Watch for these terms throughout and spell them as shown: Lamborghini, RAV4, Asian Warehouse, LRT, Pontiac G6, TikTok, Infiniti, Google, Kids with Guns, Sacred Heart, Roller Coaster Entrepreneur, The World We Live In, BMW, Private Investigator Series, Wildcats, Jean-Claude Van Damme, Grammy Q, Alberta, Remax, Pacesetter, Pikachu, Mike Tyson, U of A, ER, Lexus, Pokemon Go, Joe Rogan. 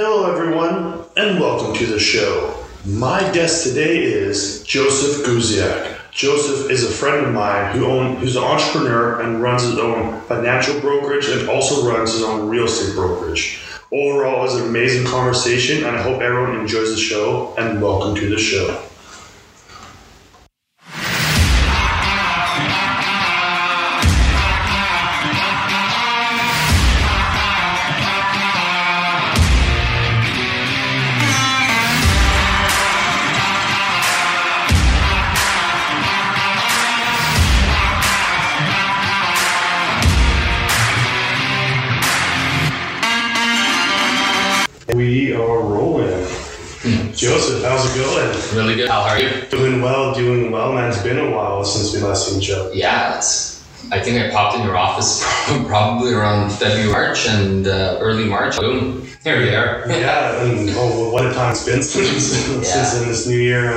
Hello everyone, and welcome to the show. My guest today is Joseph Guziak. Joseph is a friend of mine who's an entrepreneur and runs his own financial brokerage and also runs his own real estate brokerage. Overall, it's an amazing conversation, and I hope everyone enjoys the show, and welcome to the show. Joseph, how's it going? Really good. How are you? Doing well, man. It's been a while since we last seen each other. Yeah, I think I popped in your office probably around February, March, and early March. Boom, here we are. Yeah, and what a time it's been since in this new year.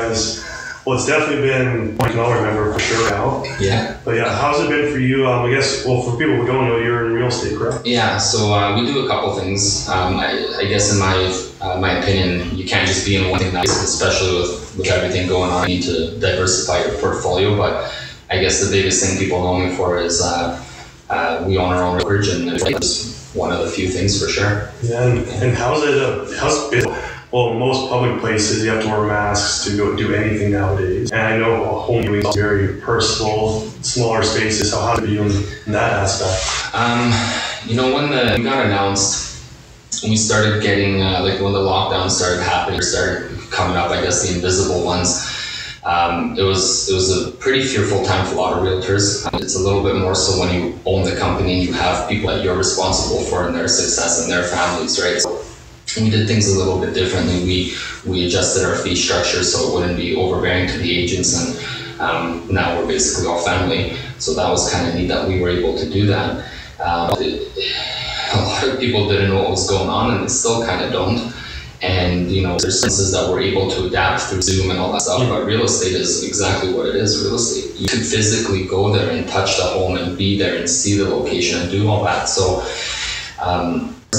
It's definitely been, I can all remember for sure now. Yeah. But yeah, how's it been for you? I guess, for people who don't know, you're in real estate, correct? Yeah, so we do a couple things. I guess in my opinion, you can't just be in one thing, especially with everything going on. You need to diversify your portfolio, but I guess the biggest thing people know me for is we own our own brokerage, and it's one of the few things for sure. Yeah, and how's business? Well, most public places, you have to wear masks to go do anything nowadays. And I know a whole new is very personal, smaller spaces. So how do you in that aspect? When we got announced, when we started getting, when the lockdowns started coming up, I guess the invisible ones, it was a pretty fearful time for a lot of realtors. It's a little bit more so when you own the company and you have people that you're responsible for and their success and their families, right? So, we did things a little bit differently. We adjusted our fee structure so it wouldn't be overbearing to the agents, and now we're basically all family. So that was kind of neat that we were able to do that. A lot of people didn't know what was going on, and they still kind of don't. And there's businesses that were able to adapt through Zoom and all that stuff, but real estate is exactly what it is, real estate. You could physically go there and touch the home and be there and see the location and do all that. So,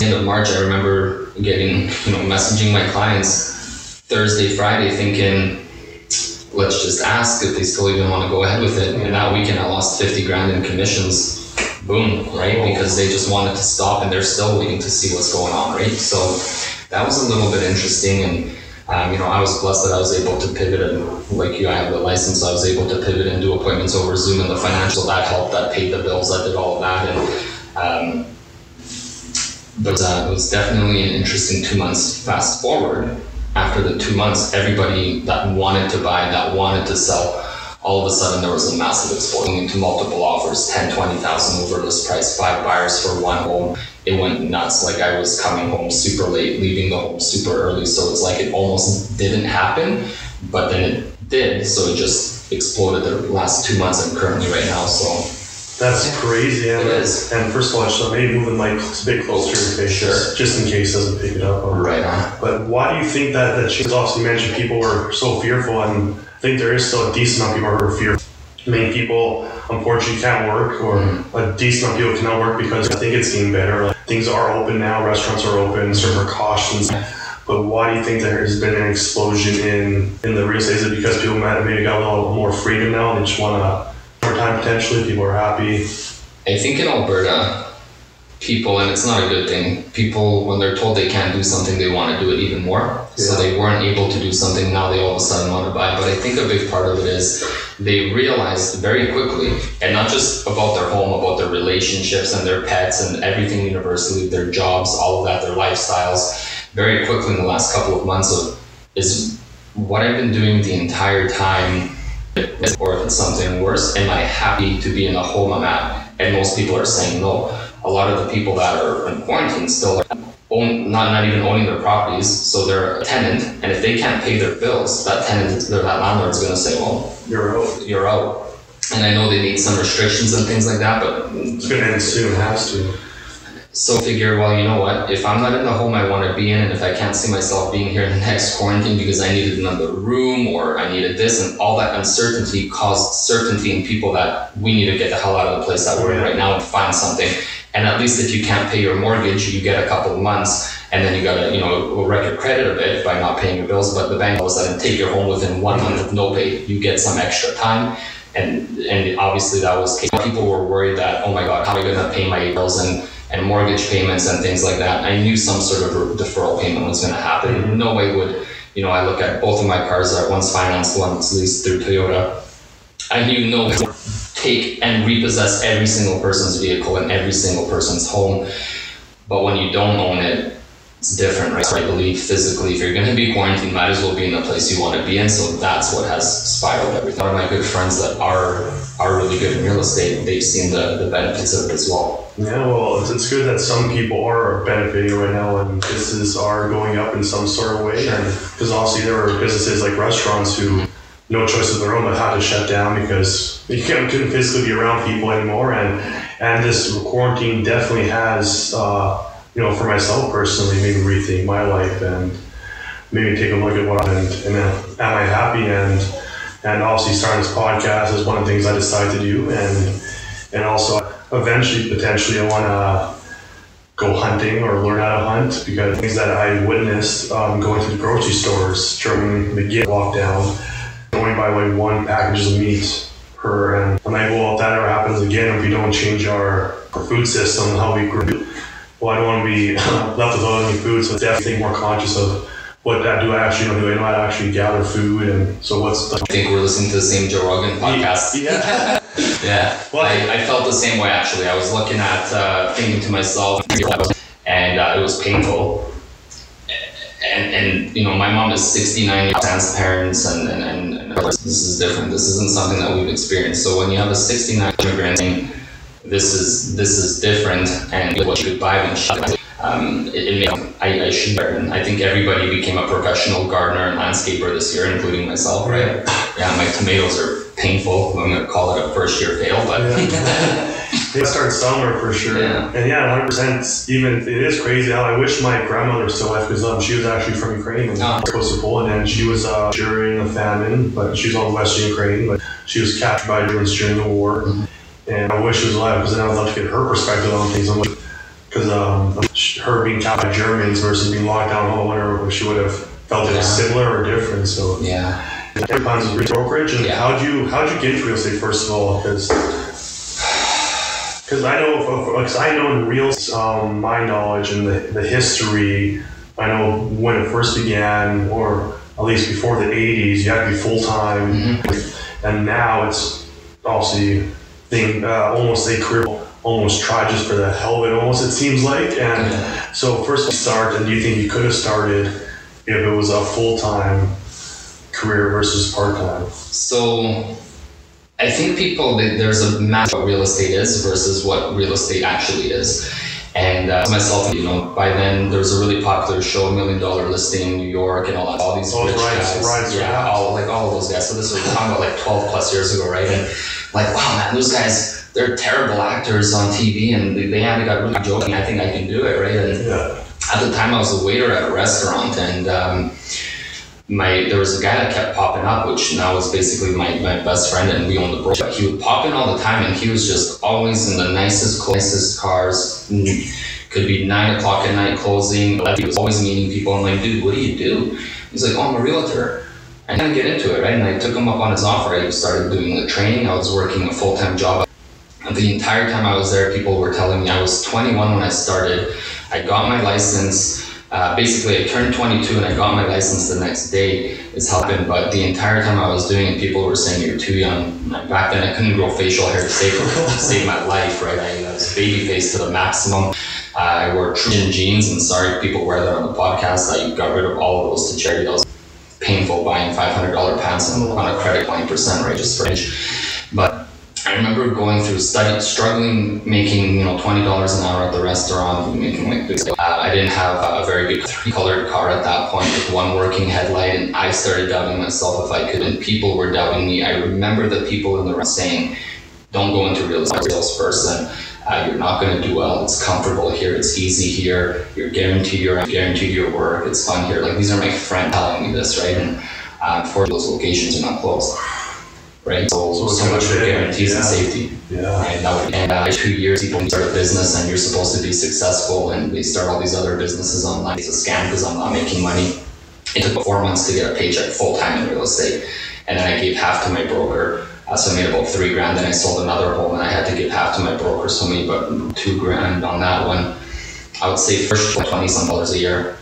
end of March, I remember getting, messaging my clients Thursday, Friday, thinking, let's just ask if they still even want to go ahead with it. And that weekend, I lost $50,000 in commissions. Boom, right? Whoa. Because they just wanted to stop, and they're still waiting to see what's going on, right? So that was a little bit interesting, and I was blessed that I was able to pivot, and I have the license, so I was able to pivot and do appointments over Zoom, and the financial that helped, that paid the bills, that did all of that, and. But it was definitely an interesting 2 months. Fast forward, after the 2 months, everybody that wanted to buy, that wanted to sell, all of a sudden there was a massive explosion into multiple offers, 10, 20,000 over list price, 5 buyers for one home. It went nuts. I was coming home super late, leaving the home super early. So it's it almost didn't happen, but then it did. So it just exploded the last 2 months and currently right now. So. That's crazy, and it is. And first of all, so maybe moving a bit closer to your face, sure, just in case it doesn't pick it up. Right on. But why do you think that changes? Obviously, you mentioned people were so fearful, and I think there is still a decent amount of people who are fearful. Many people, unfortunately, can't work, or a decent amount of people cannot work because I think it's getting better. Things are open now, restaurants are open, certain precautions. But why do you think there has been an explosion in the real estate? Is it because people might have maybe got a little more freedom now and just want to time potentially, people are happy? I think in Alberta, people, and it's not a good thing, people, when they're told they can't do something, they want to do it even more. Yeah. So they weren't able to do something, now they all of a sudden want to buy. But I think a big part of it is they realized very quickly, and not just about their home, about their relationships and their pets and everything universally, their jobs, all of that, their lifestyles, very quickly in the last couple of months is what I've been doing the entire time, or if it's something worse, am I happy to be in the home I'm at? And most people are saying no. A lot of the people that are in quarantine still are not even owning their properties, so they're a tenant, and if they can't pay their bills, that landlord's going to say, well, you're out. And I know they need some restrictions and things like that, but it's going to end soon, has to. So figure, well, you know what, if I'm not in the home I want to be in, and if I can't see myself being here in the next quarantine because I needed another room or I needed this, and all that uncertainty caused certainty in people that we need to get the hell out of the place that we're in right now and find something. And at least if you can't pay your mortgage, you get a couple of months And then you gotta, will wreck your credit a bit by not paying your bills, but the bank all of a sudden take your home within 1 month of no pay. You get some extra time. And obviously that was the case. People were worried that, oh my God, how am I gonna pay my bills and mortgage payments and things like that. I knew some sort of deferral payment was gonna happen. No way would, I look at both of my cars that are once financed, once leased through Toyota. I knew no way would take and repossess every single person's vehicle and every single person's home. But when you don't own it, it's different, right? So I believe physically, if you're going to be quarantined, might as well be in the place you want to be in. So that's what has spiraled everything. One of my good friends that are really good in real estate, they've seen the benefits of it as well. Yeah, well, it's good that some people are benefiting right now and businesses are going up in some sort of way. And because obviously there were businesses like restaurants who, no choice of their own, but had to shut down because you couldn't physically be around people anymore. And this quarantine definitely has... for myself personally, maybe rethink my life and maybe take a look at what I'm doing. Am I happy? And obviously starting this podcast is one of the things I decided to do. And also eventually, potentially, I want to go hunting or learn how to hunt, because things that I witnessed going to the grocery stores during the lockdown, going by like one package of meat per. And I'm like, well, if that ever happens again, if we don't change our food system, how we grow. Well, I don't want to be left without any food, so definitely more conscious of what do I know how to actually gather food, and so what's the... I think we're listening to the same Joe Rogan podcast. Yeah. Yeah. Well, I felt the same way, actually. I was looking at, thinking to myself, and it was painful. And my mom is 69, sans parents, and this is different. This isn't something that we've experienced. So when you have a 69 immigrant thing, this is different, and what you buy and shop. I should. And I think everybody became a professional gardener and landscaper this year, including myself, right? Yeah, my tomatoes are painful. I'm gonna call it a first-year fail, but they start somewhere for sure. Yeah. And yeah, 100%. Even it is crazy. I wish my grandmother still left, because she was actually from Ukraine and close to Poland, and she was during the famine, but she was on Western Ukraine, but she was captured by Germans during the war. Mm-hmm. And I wish she was alive, because then I would love to get her perspective on things. Because her being captured by Germans versus being locked down all winter, she would have felt it was similar or different. So yeah, pounds of brokerage. And how'd you get into real estate, first of all? Because I know in real estate, my knowledge and the history. I know when it first began, or at least before the 80s, you had to be full time, mm-hmm. and now it's obviously. Thing, almost a career, almost try just for the hell of it, almost, it seems like. And so first you start, and do you think you could have started if it was a full-time career versus part-time? So I think people, there's a massive what real estate is versus what real estate actually is. And myself, by then there was a really popular show, $1 Million Listing in New York, and all these rich guys. Right, yeah, all those guys. So this was talking about like 12 plus years ago, right? And, like, wow, man, those guys, they're terrible actors on TV, and they haven't got really joking. I think I can do it, right? And at the time, I was a waiter at a restaurant, and there was a guy that kept popping up, which now is basically my best friend, and we own the brokerage. He would pop in all the time, and he was just always in the nicest cars. Could be 9 o'clock at night closing. He was always meeting people. I'm like, dude, what do you do? He's like, oh, I'm a realtor. I didn't get into it, right? And I took him up on his offer. I started doing the training. I was working a full-time job. And the entire time I was there, people were telling me I was 21 when I started. I got my license. Basically, I turned 22 and I got my license the next day. It's happened, but the entire time I was doing it, people were saying, you're too young. Back then, I couldn't grow facial hair to save my life, right? I was baby-faced to the maximum. I wore Trojan jeans, and sorry, people wear that on the podcast. I got rid of all of those to charity. That was painful, buying $500 pants on a credit 20% rate, just for age. But I remember going through study, struggling, making $20 an hour at the restaurant, making like good. I didn't have a very good three-colored car at that point, with one working headlight, and I started doubting myself if I could, and people were doubting me. I remember the people in the room saying, "Don't go into real estate, salesperson. You're not going to do well. It's comfortable here. It's easy here. You're guaranteed your work. It's fun here." Like, these are my friends telling me this, right? And unfortunately, those locations are not closed. right? So much for guarantees and safety. Yeah. And after 2 years, people start a business and you're supposed to be successful, and they start all these other businesses online. It's a scam because I'm not making money. It took 4 months to get a paycheck full-time in real estate. And then I gave half to my broker. So I made about $3,000. Then I sold another home and I had to give half to my broker. So I made about $2,000 on that one. I would say first $20-some a year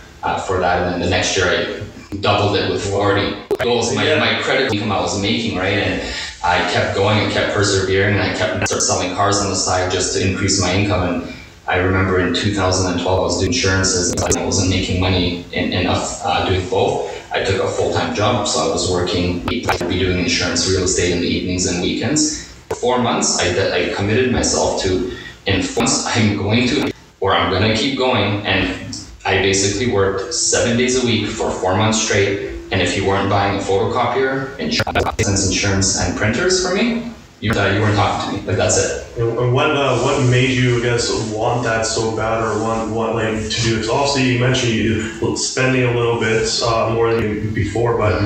for that. And then the next year I doubled it with 40 goals. My credit income I was making, right? And I kept going and kept persevering. And I kept selling cars on the side just to increase my income. And I remember in 2012, I was doing insurances. I wasn't making money enough doing both. I took a full-time job, so I was working. I'd be doing insurance, real estate in the evenings and weekends. For 4 months, I committed myself to, in 4 months, I'm going to keep going. And I basically worked 7 days a week for 4 months straight. And if you weren't buying a photocopier, insurance and printers for me, you weren't talking to me, but that's it. And what made you, I guess, want that so bad, or want like to do this? Obviously, you mentioned you spending a little bit more than before, but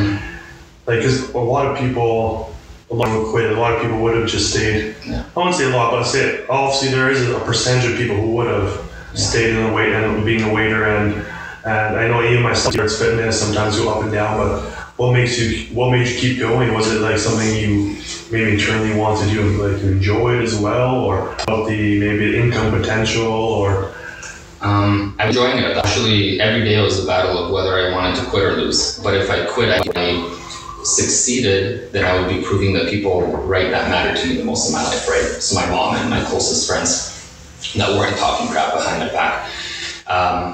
like, cause a lot of people would quit. A lot of people would have just stayed. Yeah. I wouldn't say a lot, but I say obviously there is a percentage of people who would have stayed in the wait and being a waiter. And I know even myself, it's fitness sometimes go up and down, but. What made you keep going? Was it like something you maybe internally wanted to do, like you enjoyed as well, or about the maybe income potential, or? I'm enjoying it. Actually, every day was a battle of whether I wanted to quit or lose. But if I quit, I succeeded, then I would be proving that people right that matter to me the most in my life, right? So my mom and my closest friends that weren't talking crap behind my back.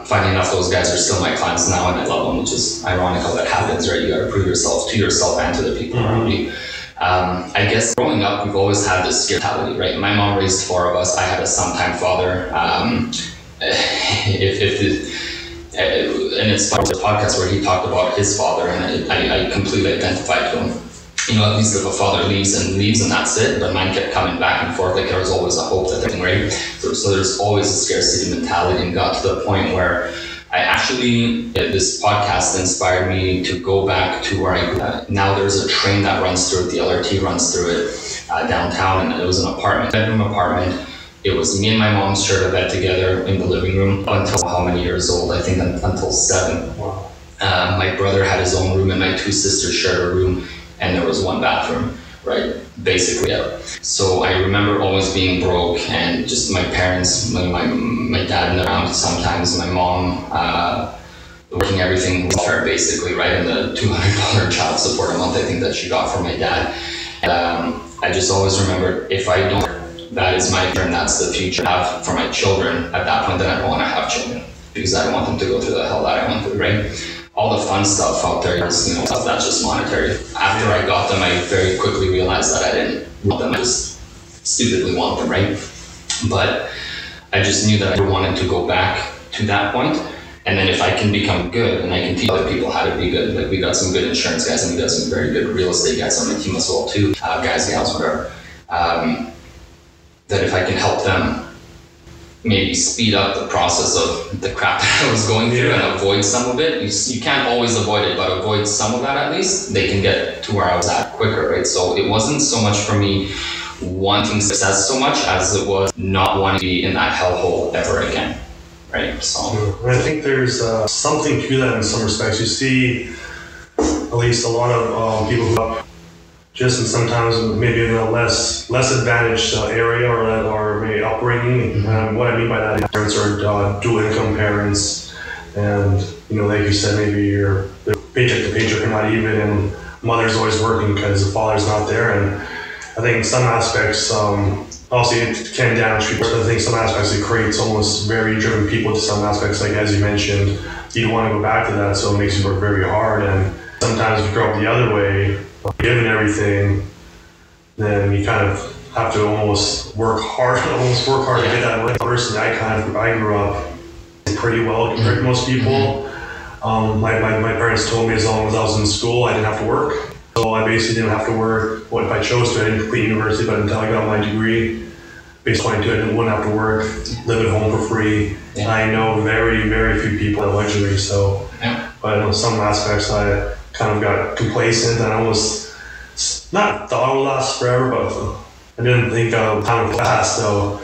Funny enough, those guys are still my clients now, and I love them, which is ironic how that happens, right? You gotta prove yourself to yourself and to the people around you. I guess growing up, we've always had this mentality, right? My mom raised four of us. I had a sometime father. And it's part of the podcast where he talked about his father, and I completely identified to him. You know, at least if a father leaves and that's it, but mine kept coming back and forth, like there was always a hope that thing, right? So there's always a scarcity mentality, and got to the point where I actually, this podcast inspired me to go back to where I grew up. Now there's a train that runs through it, the LRT runs through it downtown, and it was an bedroom apartment. It was me and my mom shared a bed together in the living room until how many years old? I think until 7. Wow. My brother had his own room and my two sisters shared a room. And there was one bathroom, right? Basically, yeah. So I remember always being broke, and just my parents, my dad around sometimes, my mom working everything for her basically, right? And the $200 child support a month, I think that she got from my dad. And, I just always remembered, if I don't, that is my turn, that's the future I have for my children. At that point, then I don't want to have children because I don't want them to go through the hell that I went through, right? All the fun stuff out there, stuff that's just monetary. After I got them, I very quickly realized that I didn't want them. I just stupidly want them, right? But I just knew that I wanted to go back to that point. And then if I can become good and I can teach other people how to be good, like we got some good insurance guys and we got some very good real estate guys on the team as well too, guys, gals, whatever, that if I can help them maybe speed up the process of the crap that I was going through and avoid some of it. You can't always avoid it, but avoid some of that at least. They can get to where I was at quicker, right? So it wasn't so much for me wanting success so much as it was not wanting to be in that hellhole ever again, right? So I think there's something to that in some respects. You see at least a lot of people who are just in sometimes maybe in a less advantaged area or maybe upbringing. What I mean by that is parents are dual income parents, and like you said, maybe your paycheck to paycheck are not even, and mother's always working because the father's not there. And I think in some aspects, obviously it can downstream, but I think some aspects it creates almost very driven people to some aspects. Like as you mentioned, you don't want to go back to that, so it makes you work very hard. And sometimes if you grow up the other way, given everything, then you kind of have to almost work hard to get that right. Personally, I grew up pretty well compared to most people. My parents told me as long as I was in school, I didn't have to work. So I basically didn't have to work. Well, if I chose to, I didn't complete university, but until I got my degree, basically I wouldn't have to work, live at home for free. Yeah. I know very, very few people have luxury, so, but in some aspects, I kind of got complacent and almost not that'll last forever, but I didn't think time would pass. So,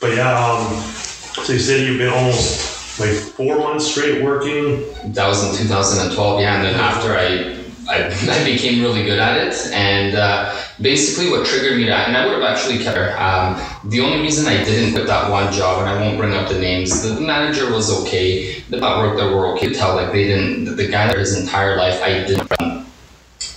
but yeah, so you said you've been almost like 4 months straight working. That was in 2012, yeah, and then after I became really good at it, and basically what triggered me to, and I would have actually kept her. The only reason I didn't quit that one job, and I won't bring up the names, the manager was okay, the network that were okay to tell, like they didn't, the guy that his entire life I didn't,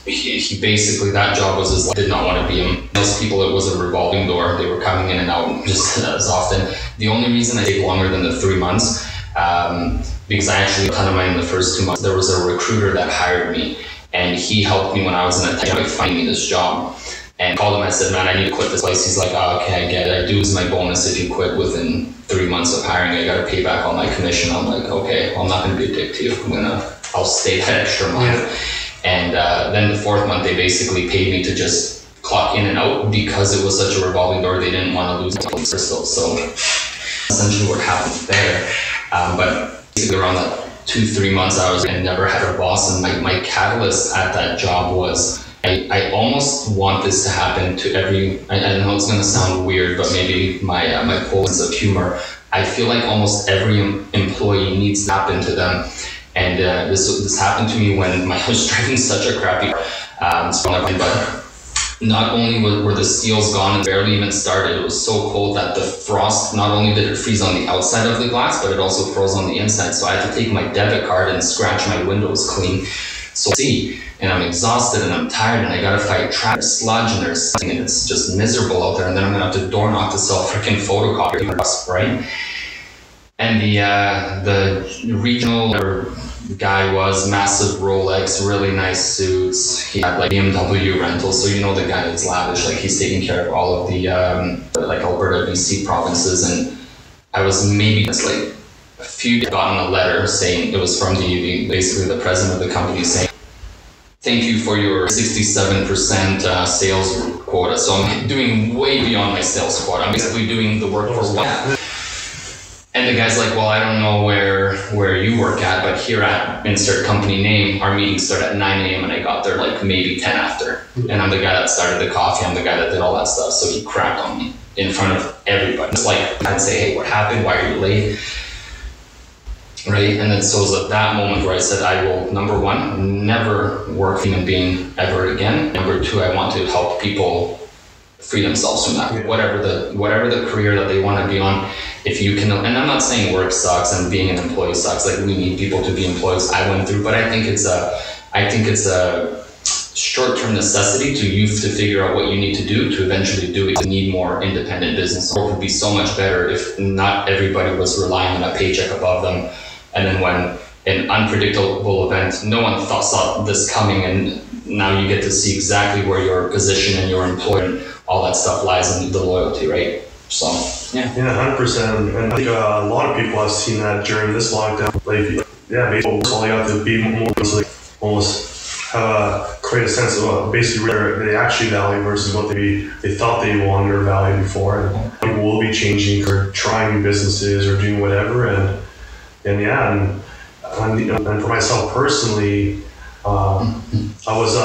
he basically, that job was his life, did not want to be him. Most people, it was a revolving door, they were coming in and out just as often. The only reason I take longer than the 3 months, because I actually got a ton of money in the first 2 months, there was a recruiter that hired me. And he helped me when I was in a tech, finding this job. And I called him, I said, man, I need to quit this place. He's like, oh, okay, I get it. I do is my bonus if you quit within 3 months of hiring. I got to pay back all my commission. I'm like, okay, well, I'm not going to be a dick to you. I'll stay that extra month. And then the fourth month, they basically paid me to just clock in and out because it was such a revolving door. They didn't want to lose my crystal. So essentially what happened there. But basically around that 2-3 months I was, and never had a boss. And my catalyst at that job was, I almost want this to happen to every, I know it's going to sound weird, but maybe my whole sense of humor, I feel like almost every employee needs to happen to them. And this happened to me when I was driving such a crappy but not only were the seals gone and barely even started, it was so cold that the frost, not only did it freeze on the outside of the glass, but it also froze on the inside. So I had to take my debit card and scratch my windows clean. So see, and I'm exhausted and I'm tired and I gotta fight traffic, sludge, and there's something, and it's just miserable out there. And then I'm gonna have to door knock to sell freaking photocopiers, right? And the regional guy was massive Rolex, really nice suits. He had like BMW rentals, so you know the guy is lavish. Like he's taking care of all of the like Alberta, BC provinces. And I was maybe just like a few days gotten a letter saying it was from the basically the president of the company saying, thank you for your 67% sales quota. So I'm doing way beyond my sales quota. I'm basically doing the work for what. And the guy's like, well, I don't know where you work at, but here at insert company name, our meetings start at 9 a.m. and I got there like maybe 10 after. And I'm the guy that started the coffee. I'm the guy that did all that stuff. So he crapped on me in front of everybody. It's like, I'd say, hey, what happened? Why are you late? Right? And then so it was at that moment where I said, I will, number one, never work human being ever again. Number two, I want to help people free themselves from that, whatever the career that they want to be on. If you can, and I'm not saying work sucks and being an employee sucks, like we need people to be employees. I went through, but I think it's a short-term necessity to youth to figure out what you need to do to eventually do it. You need more independent business. It would be so much better if not everybody was relying on a paycheck above them. And then when an unpredictable event, no one saw this coming, and now you get to see exactly where your position and your employer, all that stuff lies in the loyalty, right? So, yeah. Yeah, 100%. And I think a lot of people have seen that during this lockdown. Like, yeah, basically, all you have to be more like, almost have a, create a sense of basically where they actually value versus what they thought they were undervalued before. And people will be changing or trying new businesses or doing whatever. And yeah, and for myself personally, I was,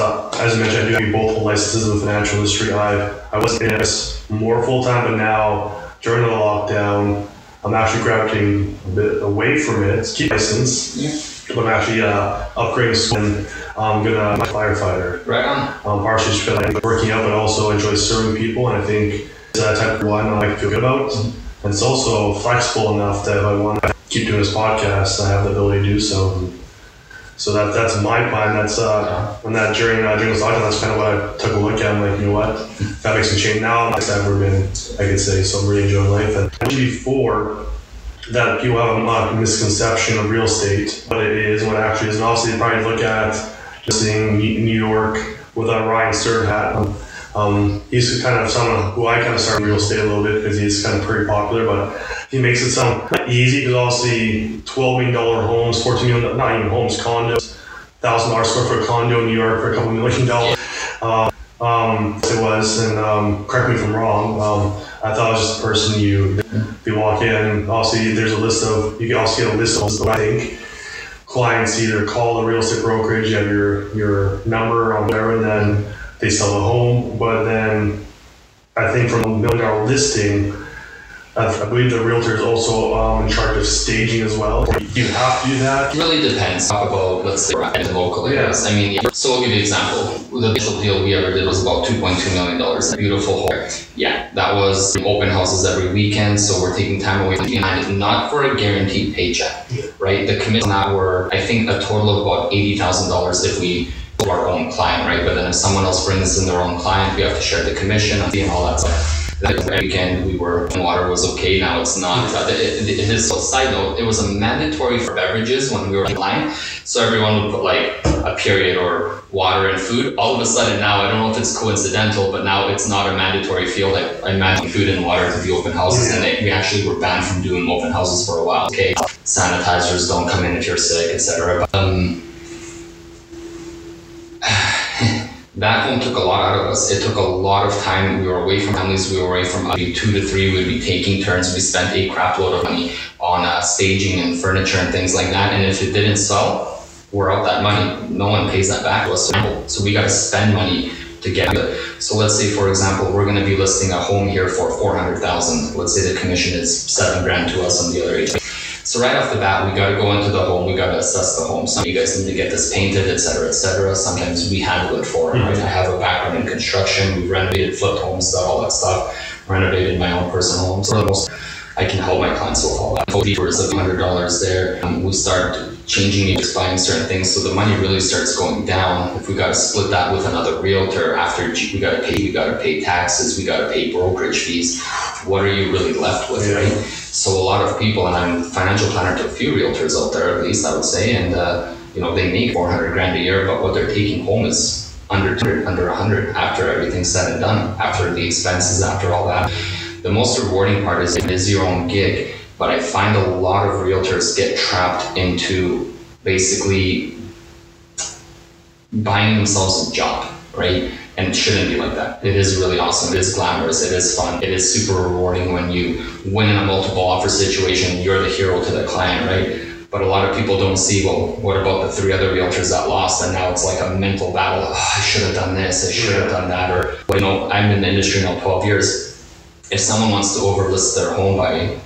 as I mentioned, I do have both licenses in the financial industry. I was in this more full-time, but now during the lockdown, I'm actually gravitating a bit away from it. It's keep license, yeah. But I'm actually upgrading school, and I'm gonna be a firefighter. Right on. Partially just like working out, but also enjoy serving people, and I think it's that type of one I like to feel good about. Mm-hmm. And it's also flexible enough that if I want to keep doing this podcast, I have the ability to do so. So that's my plan. That's when that during this lockdown, that's kind of what I took a look at. I'm like, you know what, that makes me change now. I've never been, I could say, so I'm really enjoying life. And before that, people have a misconception of real estate, but it is what it actually is. And obviously, you probably look at just in New York with a Ryan Serb hat. He's kind of someone who I kind of started real estate a little bit because he's kind of pretty popular, but he makes it sound easy because obviously $12 million homes, $14 million, not even homes, condos, $1,000 square foot condo in New York for a couple $1 million. Correct me if I'm wrong. I thought it was just the person you walk in. Obviously, there's a list of, you can also get a list of, I think, clients either call the real estate brokerage, you have your number or whatever, and then they sell a home. But then I think from $1 million listing, I believe the realtor is also in charge of staging as well. You have to do that. It really depends. Talk about, let's say, the local areas. Yeah. I mean, so I'll give you an example. The best deal we ever did was about $2.2 million. A beautiful home. Yeah, that was open houses every weekend, so we're taking time away from the client, not for a guaranteed paycheck, right? The commitment on that were, I think, a total of about $80,000 if we put our own client, right? But then if someone else brings in their own client, we have to share the commission and all that stuff. That weekend we were, water was okay, now it's not. It is, so side note, it was a mandatory for beverages when we were in line. So everyone would put like a period or water and food. All of a sudden now, I don't know if it's coincidental, but now it's not a mandatory field. I imagine food and water to the open houses, and we actually were banned from doing open houses for a while. Okay, sanitizers, don't come in if you're sick, etc. That home took a lot out of us. It took a lot of time. We were away from families. We were away from 2 to 3. We'd be taking turns. We spent a crap load of money on staging and furniture and things like that. And if it didn't sell, we're out that money. No one pays that back to us. So we got to spend money to get it. So let's say, for example, we're going to be listing a home here for $400,000. Let's say the commission is $7,000 to us on the other 8. So right off the bat, we gotta go into the home, we gotta assess the home. Some of you guys need to get this painted, etc., etc. Sometimes we handle it for them, right? I have a background in construction, we've renovated, flipped homes, all that stuff, renovated my own personal homes. For the most part, I can help my clients with all that. There's $100 there. We start changing, buying certain things, so the money really starts going down. If we gotta split that with another realtor, after we gotta pay taxes, we gotta pay brokerage fees. What are you really left with, right? So a lot of people, and I'm a financial planner to a few realtors out there, at least I would say, and they make $400,000 a year, but what they're taking home is under $200,000, under $100,000 after everything's said and done, after the expenses, after all that. The most rewarding part is it is your own gig, but I find a lot of realtors get trapped into basically buying themselves a job, right? And it shouldn't be like that. It is really awesome. It is glamorous. It is fun. It is super rewarding when you win in a multiple offer situation. You're the hero to the client, right? But a lot of people don't see, well, what about the 3 other realtors that lost? And now it's like a mental battle. Oh, I should have done this. I should have done that. Or, I'm in the industry now 12 years. If someone wants to overlist their home by,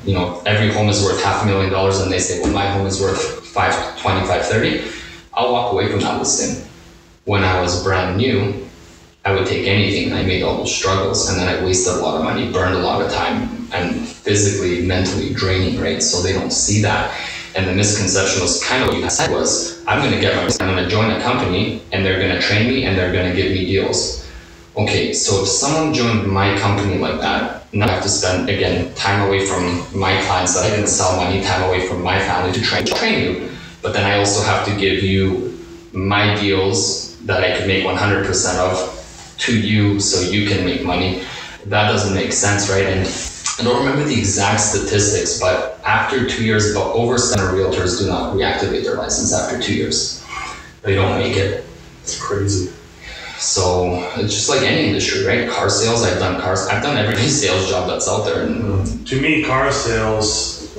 every home is worth $500,000, and they say, well, my home is worth $520,000, $530,000, I'll walk away from that listing. When I was brand new, I would take anything, and I made all those struggles, and then I wasted a lot of money, burned a lot of time, and physically, mentally draining, right? So they don't see that. And the misconception was kind of what you said was, I'm gonna join a company, and they're gonna train me, and they're gonna give me deals. Okay, so if someone joined my company like that, now I have to spend, again, time away from my clients that I didn't sell money, time away from my family to train you. But then I also have to give you my deals that I could make 100% of, to you, so you can make money. That doesn't make sense, right? And I don't remember the exact statistics, but after 2 years, about over 70% of realtors do not reactivate their license after 2 years. They don't make it. It's crazy. So it's just like any industry, right? Car sales, I've done every sales job that's out there. To me, car sales,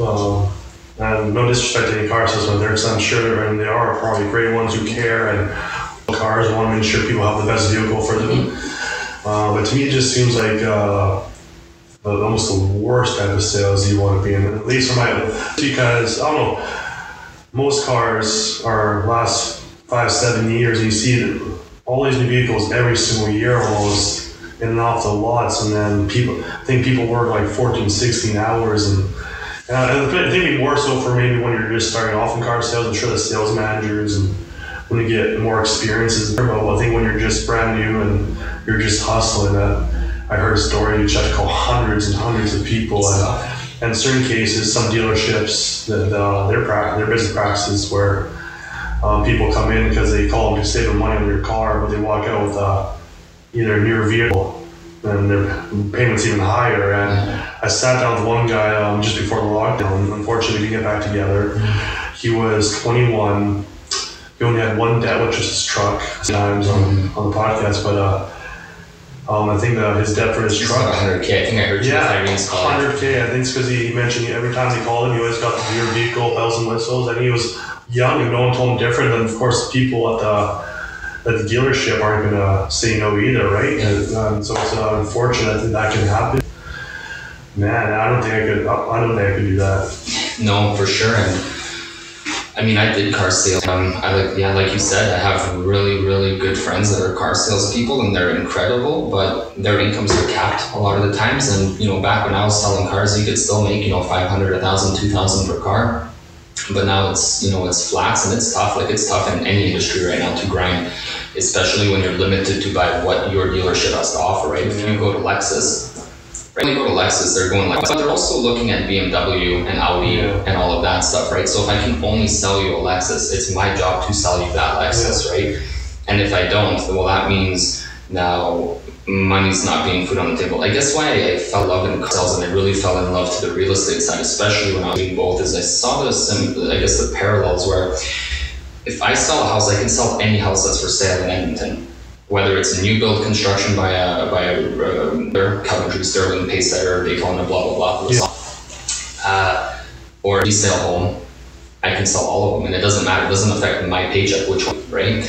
and no disrespect to any car salesmen, I'm sure, and they are probably great ones who care and cars, I want to make sure people have the best vehicle for them. But to me, it just seems like almost the worst type of sales you want to be in, at least for my, because I don't know, most cars are last 5-7 years. You see all these new vehicles every single year almost in and off the lots, and then people work like 14-16 hours. And I think more so for maybe when you're just starting off in car sales. I'm sure the sales managers and when you get more experiences, but I think when you're just brand new and you're just hustling, I heard a story, you check call hundreds and hundreds of people, and in certain cases, some dealerships, their business practices where people come in because they call them to save them money on their car, but they walk out with either a newer vehicle and their payment's even higher. And I sat down with one guy just before the lockdown. Unfortunately, we didn't get back together. He was 21. He only had one debt, which was his truck. Sometimes on the podcast, but I think that his debt for his truck, $100,000. I think I heard you. Yeah, $100,000. I think it's because he mentioned every time he called him, he always got the dealer vehicle, bells and whistles, and he was young, and no one told him different. And of course, people at the that the dealership aren't going to say no either, right? And so it's unfortunate that that can happen. Man, I don't think I could do that. No, for sure. And I mean, I did car sales. Like you said, I have really, really good friends that are car salespeople, and they're incredible. But their incomes are capped a lot of the times. And you know, back when I was selling cars, you could still make, you know, 500, 1,000, 2,000 per car. But now it's, you know, it's flats, and it's tough. Like, it's tough in any industry right now to grind, especially when you're limited to by what your dealership has to offer. Right? If you go to Lexus. Right? When they go to Lexus, they're going like, but they're also looking at BMW and Audi and all of that stuff, right? So if I can only sell you a Lexus, it's my job to sell you that Lexus, right? And if I don't, well, that means now money's not being put on the table. I guess why I fell in love in car sales, and I really fell in love to the real estate side, especially when I was doing both, is I saw the parallels where if I sell a house, I can sell any house that's for sale in Edmonton. Whether it's a new build construction by a Coventry, Sterling, Pacesetter, Daytona, blah, blah, blah, or a resale home, I can sell all of them, and it doesn't matter. It doesn't affect my paycheck, which one, right?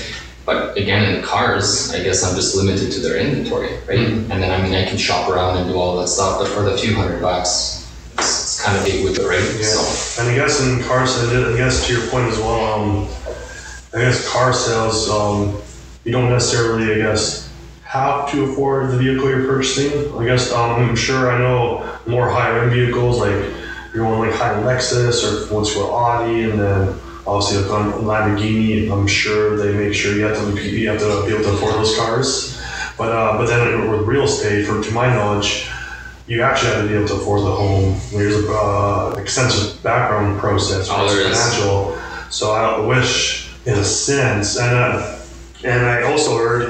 But again, in the cars, I guess I'm just limited to their inventory, right? Mm-hmm. And then, I mean, I can shop around and do all that stuff, but for the few $100s, it's kind of big with the rate, so. And I guess in cars, I guess to your point as well, I guess car sales, you don't necessarily, I guess, have to afford the vehicle you're purchasing. I guess, I'm sure I know more higher-end vehicles, like you're going like high Lexus or what's called Audi, and then obviously like on Lamborghini, I'm sure they make sure you have to be able to afford those cars. But then with real estate, to my knowledge, you actually have to be able to afford the home. There's an extensive background process, financial. So I wish, in a sense, and I also heard,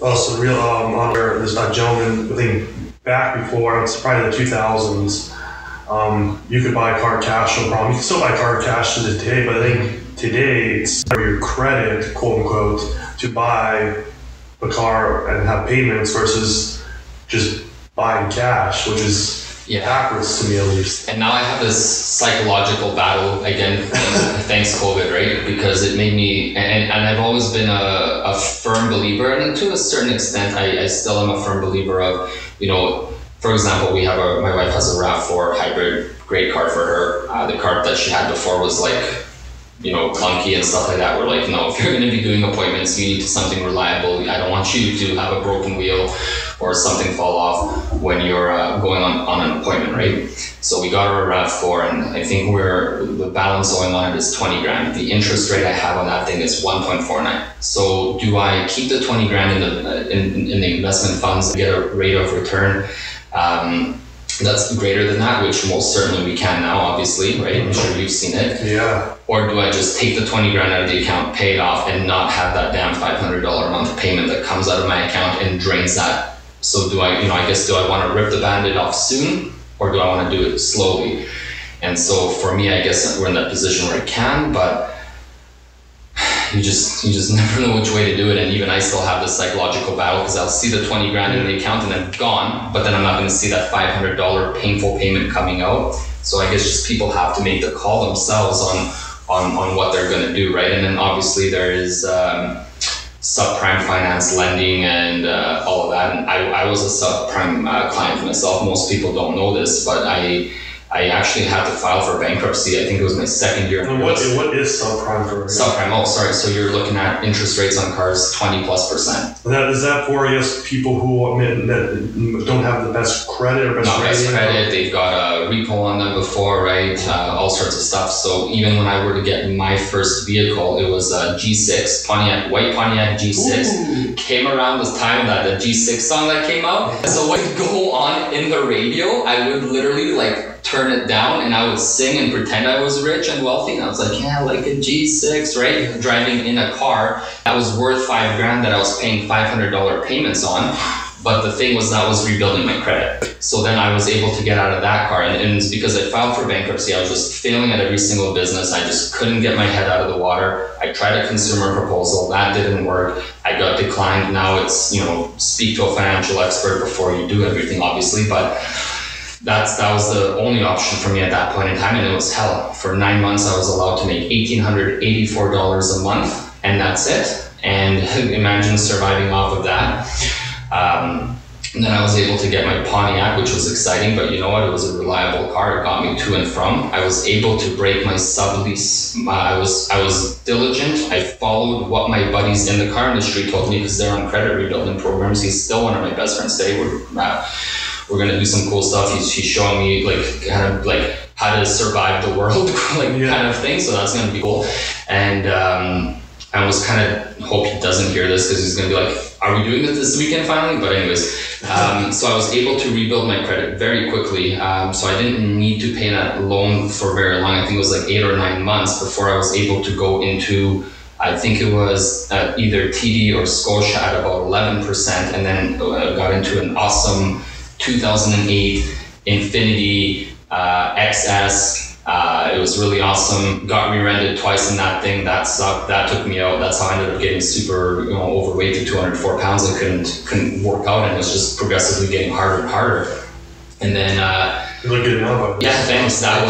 there's a gentleman, I think back before, it's probably the 2000s, you could buy a car cash, no problem. You can still buy a car cash to today, but I think today it's for your credit, quote unquote, to buy a car and have payments versus just buying cash, which is backwards to me at least. And now I have this psychological battle again, thanks COVID, right? Because it made me, and I've always been a firm believer, and to a certain extent, I still am a firm believer of, you know, for example, we have my wife has a RAV4 hybrid, great car for her. The car that she had before was like, you know, clunky and stuff like that. We're like, no, if you're going to be doing appointments, you need something reliable. I don't want you to have a broken wheel or something fall off when you're going on an appointment, right? So we got our RAV4, and I think the balance owing on it is 20 grand. The interest rate I have on that thing is 1.49. So do I keep the 20 grand in the investment funds and get a rate of return that's greater than that, which most certainly we can now, obviously, right? I'm sure you've seen it. Yeah. Or do I just take the 20 grand out of the account, pay it off, and not have that damn $500 a month payment that comes out of my account and drains that? So do I want to rip the Band-Aid off soon, or do I want to do it slowly? And so for me, I guess we're in that position where I can, but you just never know which way to do it. And even I still have this psychological battle, because I'll see the 20 grand in the account and then gone, but then I'm not going to see that $500 painful payment coming out. So I guess just people have to make the call themselves on what they're going to do, right? And then obviously there is subprime finance lending and all of that. And I was a subprime client myself. Most people don't know this, but I actually had to file for bankruptcy. I think it was my second year. And what is subprime for? Subprime. Oh, sorry. So you're looking at interest rates on cars 20+%. Is that for people who that don't have the best credit or best credit? They've got a repo on them before, right? All sorts of stuff. So even when I were to get my first vehicle, it was a G6 Pontiac, white Pontiac G6. Ooh. Came around the time that the G6 song that came out. So what would go on in the radio? I would literally turn it down, and I would sing and pretend I was rich and wealthy, and I was like, yeah, like a G6, right? Driving in a car that was worth $5 grand that I was paying $500 payments on, but the thing was that was rebuilding my credit. So then I was able to get out of that car, and it's because I filed for bankruptcy. I was just failing at every single business. I just couldn't get my head out of the water. I tried a consumer proposal, that didn't work. I got declined. Now it's, speak to a financial expert before you do everything, obviously, but that was the only option for me at that point in time, and it was hell. For 9 months, I was allowed to make $1,884 a month, and that's it. and imagine surviving off of that. And then I was able to get my Pontiac, which was exciting, but you know what? It was a reliable car. It got me to and from. I was able to break my sublease. I was diligent. I followed what my buddies in the car industry told me because they're on credit rebuilding programs. He's still one of my best friends today. We're going to do some cool stuff. He's showing me like kind of like how to survive the world kind of thing. So that's going to be cool. And I was kind of hope he doesn't hear this because he's going to be like, are we doing this weekend finally? But anyways, so I was able to rebuild my credit very quickly. So I didn't need to pay that loan for very long. I think it was like 8 or 9 months before I was able to go into, I think it was either TD or Scotia at about 11%. And then got into an awesome 2008 Infiniti XS. It was really awesome. Got rear-ended twice in that thing. That sucked. That took me out. That's how I ended up getting super overweight to 204 pounds and couldn't work out, and it was just progressively getting harder and harder. And then you look good now, but yeah, thanks. That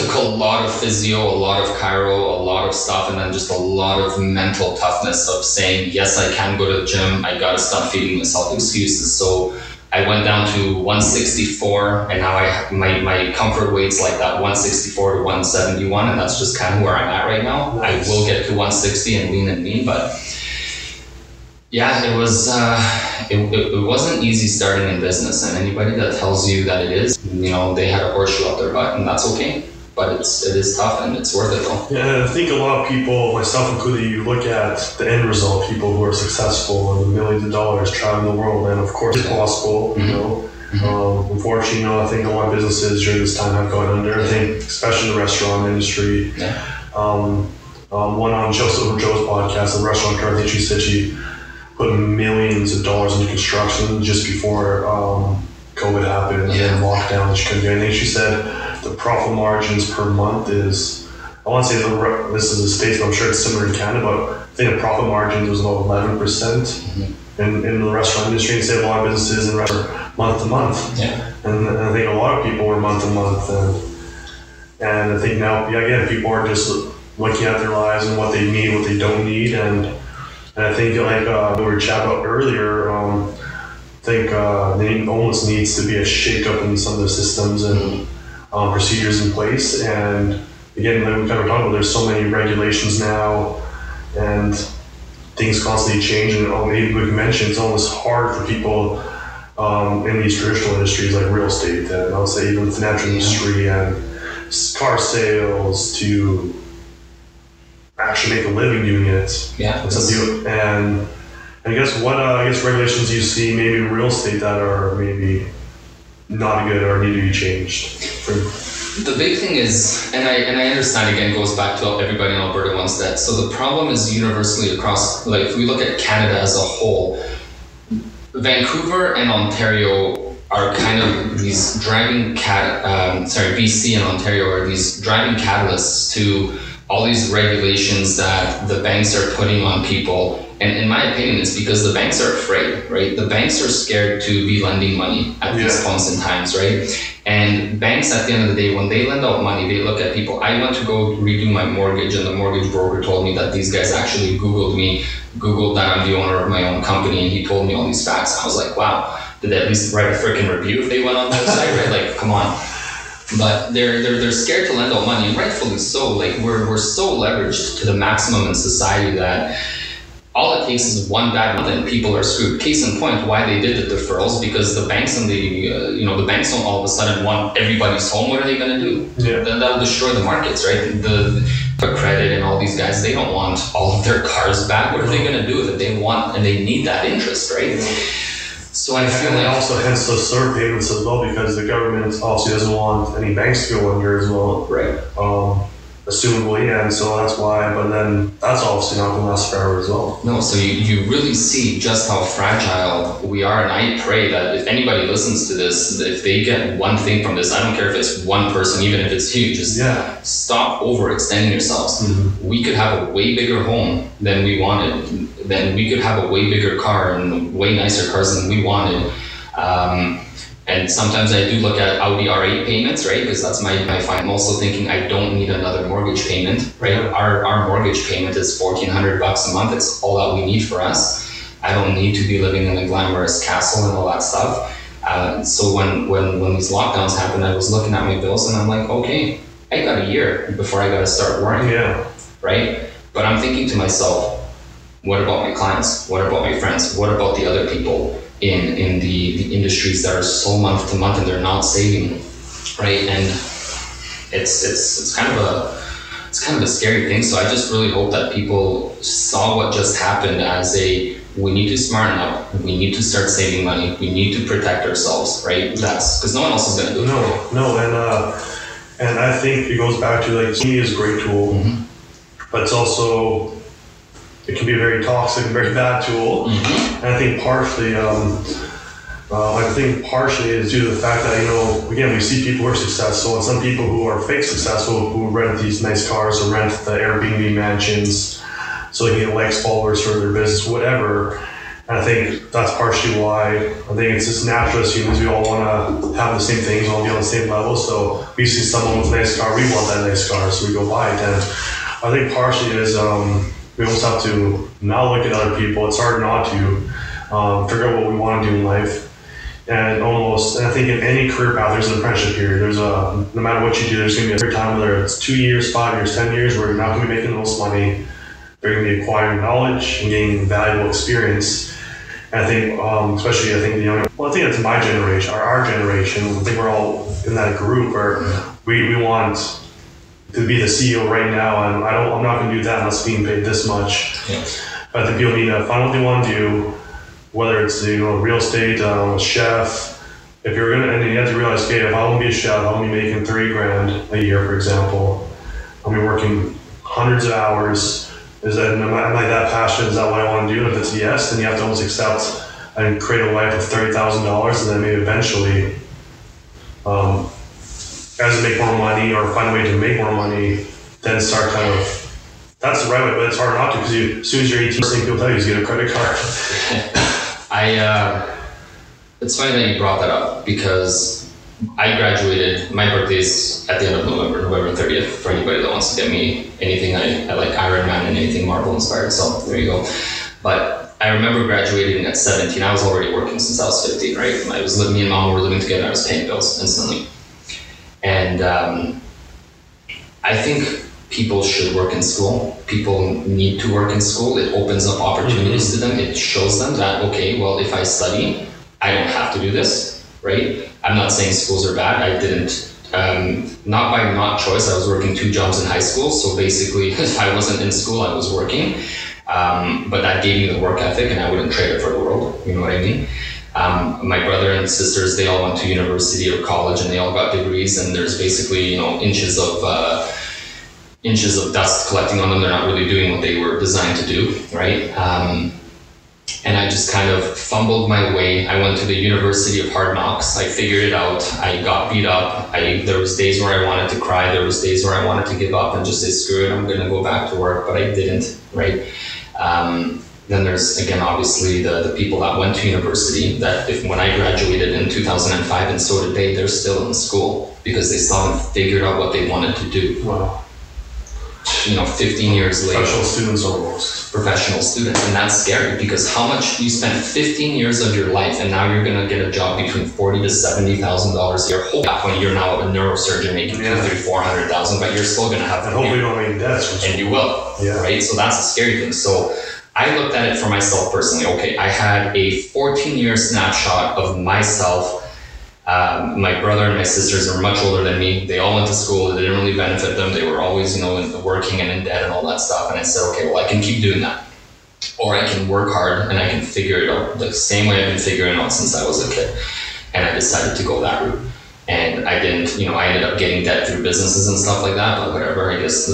took a lot of physio, a lot of chiro, a lot of stuff, and then just a lot of mental toughness of saying, yes, I can go to the gym. I gotta stop feeding myself excuses. So I went down to 164, and now my comfort weight's like that 164 to 171, and that's just kind of where I'm at right now. Nice. I will get to 160 and lean, but yeah, it was it wasn't easy starting in business, and anybody that tells you that it is, they had a horseshoe up their butt, and that's okay. But it is tough, and it's worth it though. Yeah, I think a lot of people, myself included, you look at the end result, people who are successful and millions of dollars traveling the world, and of course it's possible, Mm-hmm. Unfortunately, I think a lot of businesses during this time have gone under. I think, especially in the restaurant industry. Yeah. One on Joe's podcast, the restaurant Karthichi Sichi, put millions of dollars into construction just before COVID happened and lockdown. She couldn't do anything. She said the profit margins per month is, I want to say this is the States, but I'm sure it's similar in Canada, but I think the profit margin was about 11% mm-hmm. in the restaurant industry, and say a lot of businesses in restaurant month to month. Yeah. And I think a lot of people were month to month. And I think now, again, people are just looking at their lives and what they need, what they don't need. And I think like we were chatting about earlier, I think there almost needs to be a shakeup in some of the systems and mm-hmm. Procedures in place, and again, like we kind of talked about, there's so many regulations now, and things constantly change. And maybe we mentioned it's almost hard for people in these traditional industries like real estate, and I'll say even the financial industry and car sales, to actually make a living doing it. Yeah. And I guess what regulations do you see maybe in real estate that are maybe not good or need to be changed? The big thing is, and I understand, again, goes back to everybody in Alberta wants that. So the problem is universally across, like if we look at Canada as a whole, Vancouver and Ontario are kind of these driving BC and Ontario are these driving catalysts to all these regulations that the banks are putting on people. And in my opinion, it's because the banks are afraid, right? The banks are scared to be lending money at these points in times, right? And banks, at the end of the day, when they lend out money, they look at people. I went to go redo my mortgage, and the mortgage broker told me that these guys actually Googled me, Googled that I'm the owner of my own company, and he told me all these facts. I was like, wow, did they at least write a freaking review if they went on the website, right? Like, come on. But they're scared to lend out money, rightfully so. Like we're so leveraged to the maximum in society that all it takes is one bad month and people are screwed. Case in point, why they did the deferrals, because the banks and the banks don't all of a sudden want everybody's home. What are they going to do? Yeah. That'll destroy the markets, right? The credit and all these guys, they don't want all of their cars back. What are they going to do with it? They want and they need that interest, right? So I feel like also hence those third payments as well, because the government also doesn't want any banks to go under as well. Right. Assumably, and so that's why, but then that's obviously not going to last forever as well. No, so you really see just how fragile we are, and I pray that if anybody listens to this, if they get one thing from this, I don't care if it's one person, even if it's huge, just stop overextending yourselves. Mm-hmm. We could have a way bigger home than we wanted, then we could have a way bigger car and way nicer cars than we wanted. And sometimes I do look at Audi R8 payments, right? Because that's my fine. I'm also thinking I don't need another mortgage payment, right? Our mortgage payment is $1,400 a month. It's all that we need for us. I don't need to be living in a glamorous castle and all that stuff. So when these lockdowns happened, I was looking at my bills and I'm like, okay, I got a year before I got to start worrying, right? But I'm thinking to myself, what about my clients? What about my friends? What about the other people in the industries that are so month to month and they're not saving, right? And it's kind of a scary thing. So I just really hope that people saw what just happened as a, we need to smarten up, we need to start saving money, we need to protect ourselves, right? That's because no one else is going to do it. And I think it goes back to, like, media is a great tool, but it's also, it can be a very toxic, very bad tool. And I think partially is due to the fact that, you know, again, we see people who are successful, and some people who are fake successful who rent these nice cars or rent the Airbnb mansions so they can get likes, followers for their business, whatever. And I think that's partially why. I think it's just natural as humans, we all want to have the same things, all be on the same level. So we see someone with a nice car, we want that nice car, so we go buy it. And I think partially is we almost have to not look at other people. It's hard not to figure out what we want to do in life. And I think in any career path, there's an apprenticeship period. No matter what you do, there's going to be a time, whether it's 2 years, 5 years, 10 years, where you're not going to be making the most money. They're going to be acquiring knowledge and gaining valuable experience. And I think, especially the younger, well, I think it's my generation, or our generation, I think we're all in that group where we want to be the CEO right now, and I'm not going to do that unless being paid this much. But I think people need to find what they want to do, whether it's, you know, real estate, a chef. If you're going to, and you have to realize, okay, if I want to be a chef, I'm going to be making $3,000 a year, for example. I'll be working hundreds of hours. Am I that passionate? Is that what I want to do? And if it's yes, then you have to almost accept and create a life of $30,000, and then maybe eventually, as you make more money or find a way to make more money, then start kind of, that's the right way, but it's hard not to, because as soon as you're 18, people tell you to get a credit card. It's funny that you brought that up, because I graduated, my birthday's at the end of November 30th, for anybody that wants to get me anything. I like Iron Man and anything Marvel inspired, so there you go. But I remember graduating at 17, I was already working since I was 15, right? Me and Mom were living together, I was paying bills instantly. And I think people should work in school. People need to work in school. It opens up opportunities to them. It shows them that, okay, well, if I study, I don't have to do this, right? I'm not saying schools are bad. I didn't, not by not choice. I was working 2 jobs in high school. So basically, if I wasn't in school, I was working. But that gave me the work ethic, and I wouldn't trade it for the world. You know what I mean? My brother and sisters, they all went to university or college, and they all got degrees, and there's basically, you know, inches of dust collecting on them. They're not really doing what they were designed to do, right? And I just kind of fumbled my way. I went to the University of Hard Knocks. I figured it out. I got beat up. There was days where I wanted to cry. There was days where I wanted to give up and just say, screw it, I'm going to go back to work, but I didn't, right? Then there's, again, obviously the people that went to university that when I graduated in 2005 and so did they're still in school because they still haven't figured out what they wanted to do. Wow. You know, 15 years later. Professional students almost. Professional students, and that's scary because how much you spent 15 years of your life and now you're going to get a job between $40,000 to $70,000 a year. Hopefully you're now a neurosurgeon making $200,000 to $400,000, but you're still going to have to. And hopefully you don't make debts. And you will, right? So that's a scary thing. So I looked at it for myself personally. Okay, I had a 14-year snapshot of myself. My brother and my sisters are much older than me. They all went to school. It didn't really benefit them. They were always, you know, working and in debt and all that stuff. And I said, okay, well, I can keep doing that, or I can work hard and I can figure it out the same way I've been figuring it out since I was a kid. And I decided to go that route. And I didn't, you know, I ended up getting debt through businesses and stuff like that, but whatever, I guess,